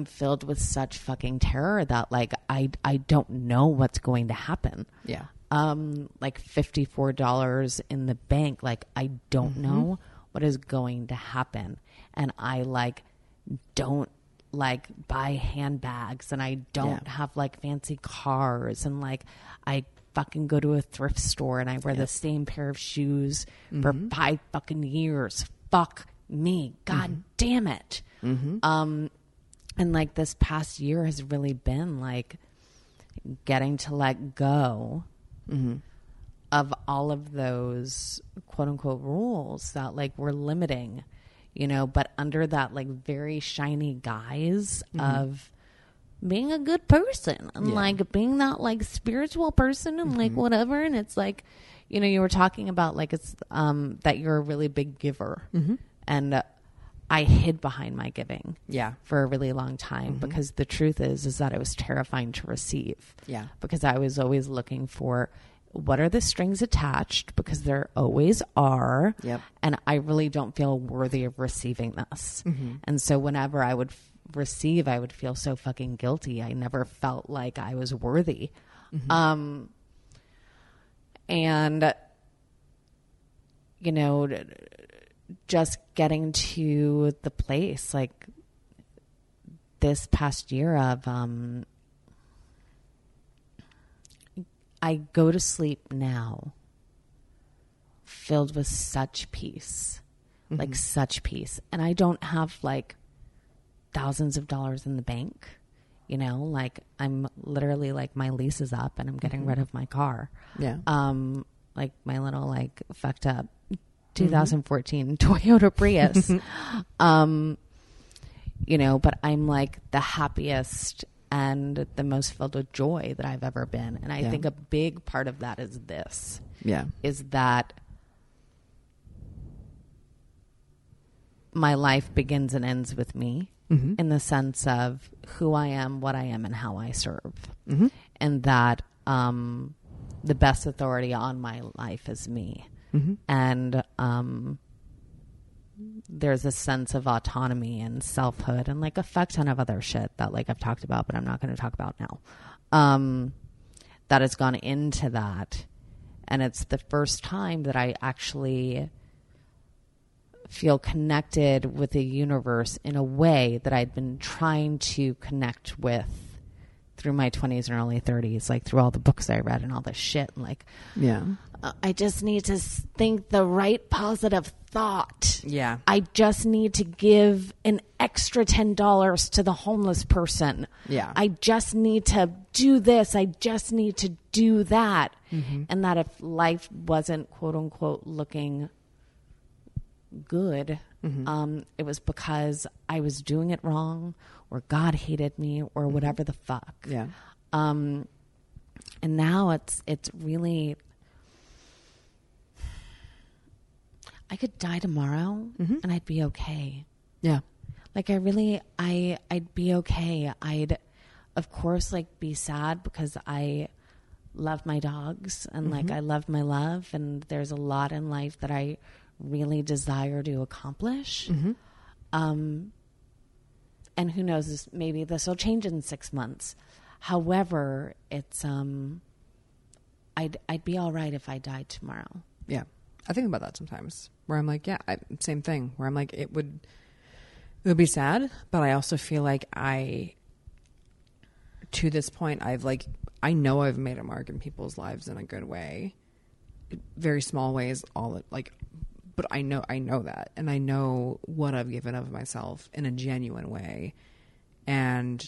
filled with such fucking terror that like, I don't know what's going to happen. Yeah. Like $54 in the bank. Like I don't know what is going to happen. And I like don't like buy handbags and I don't have like fancy cars. And like, I fucking go to a thrift store and I wear the same pair of shoes for 5 fucking years. Fuck me. God damn it. And like this past year has really been like getting to let go of all of those quote unquote rules that like we're limiting, you know, but under that like very shiny guise of being a good person and like being that like spiritual person and like whatever. And it's like, you know, you were talking about like, it's, that you're a really big giver and I hid behind my giving for a really long time because the truth is that it was terrifying to receive because I was always looking for what are the strings attached because there always are and I really don't feel worthy of receiving this. And so whenever I would receive, I would feel so fucking guilty. I never felt like I was worthy. And you know, just getting to the place like this past year of I go to sleep now filled with such peace, mm-hmm. like such peace. And I don't have like thousands of dollars in the bank, you know, like I'm literally like my lease is up and I'm getting mm-hmm. rid of my car. Yeah. Like my little like fucked up 2014 mm-hmm. Toyota Prius. You know, but I'm like the happiest and the most filled with joy that I've ever been. And I think a big part of that is this. Yeah. Is that my life begins and ends with me mm-hmm. in the sense of who I am, what I am, and how I serve. Mm-hmm. And that the best authority on my life is me. Mm-hmm. And there's a sense of autonomy and selfhood and like a fuck ton of other shit that like I've talked about, but I'm not going to talk about now. That has gone into that. And it's the first time that I actually feel connected with the universe in a way that I'd been trying to connect with through my 20s and early 30s, like through all the books I read and all this shit. And like, yeah, I just need to think the right positive thought. Yeah. I just need to give an extra $10 to the homeless person. Yeah. I just need to do this. I just need to do that. Mm-hmm. And that if life wasn't quote unquote looking good, mm-hmm. It was because I was doing it wrong or God hated me or mm-hmm. whatever the fuck. Yeah. And now it's really, I could die tomorrow mm-hmm. and I'd be okay. Yeah. Like I'd be okay. I'd of course like be sad because I love my dogs and mm-hmm. like I love my love and there's a lot in life that I really desire to accomplish. Mm-hmm. And who knows, maybe this will change in 6 months. However, it's, I'd be all right if I died tomorrow. Yeah. I think about that sometimes where I'm like, yeah, same thing where I'm like, it would be sad, but I also feel like to this point, I know I've made a mark in people's lives in a good way, very small ways, but I know that. And I know what I've given of myself in a genuine way. And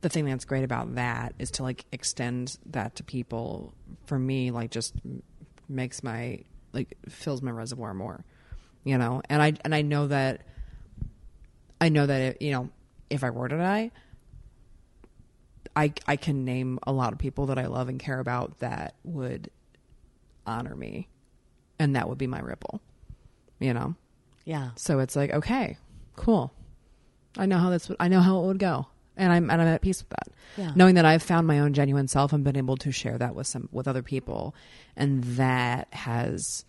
the thing that's great about that is to like extend that to people. For me, like just makes my, like fills my reservoir more, you know? And I know that, it, you know, if I were to die, I can name a lot of people that I love and care about that would honor me, and that would be my ripple, you know? Yeah. So it's like, okay, cool. I know how it would go. And I'm at peace with that. Yeah. Knowing that I've found my own genuine self and been able to share that with other people. And that has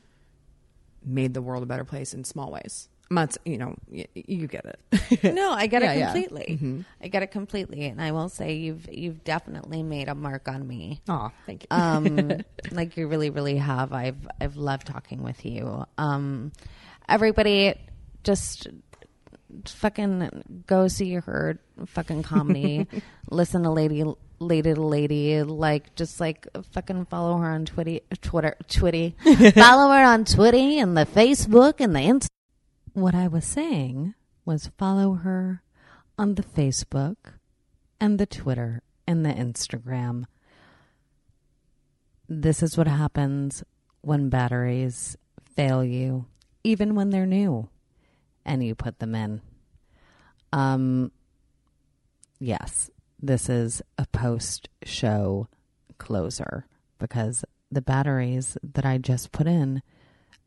made the world a better place in small ways. I'm not, you know, you get it. No, I get it completely. Yeah. Mm-hmm. I get it completely. And I will say you've definitely made a mark on me. Oh, thank you. Like you really, really have. I've loved talking with you. Everybody just fucking go see her fucking comedy. Listen to Lady to Lady. Like just like fucking follow her on Twitter. Follow her on Twitter and the Facebook and the Instagram. What I was saying was follow her on the Facebook and the Twitter and the Instagram. This is what happens when batteries fail you, even when they're new, and you put them in. Yes, this is a post-show closer because the batteries that I just put in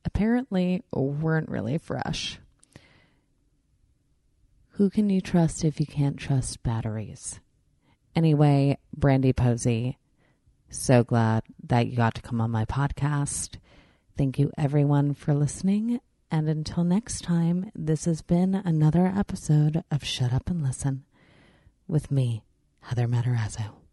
apparently weren't really fresh. Who can you trust if you can't trust batteries? Anyway, Brandy Posey, so glad that you got to come on my podcast. Thank you everyone for listening. And until next time, this has been another episode of Shut Up and Listen with me, Heather Matarazzo.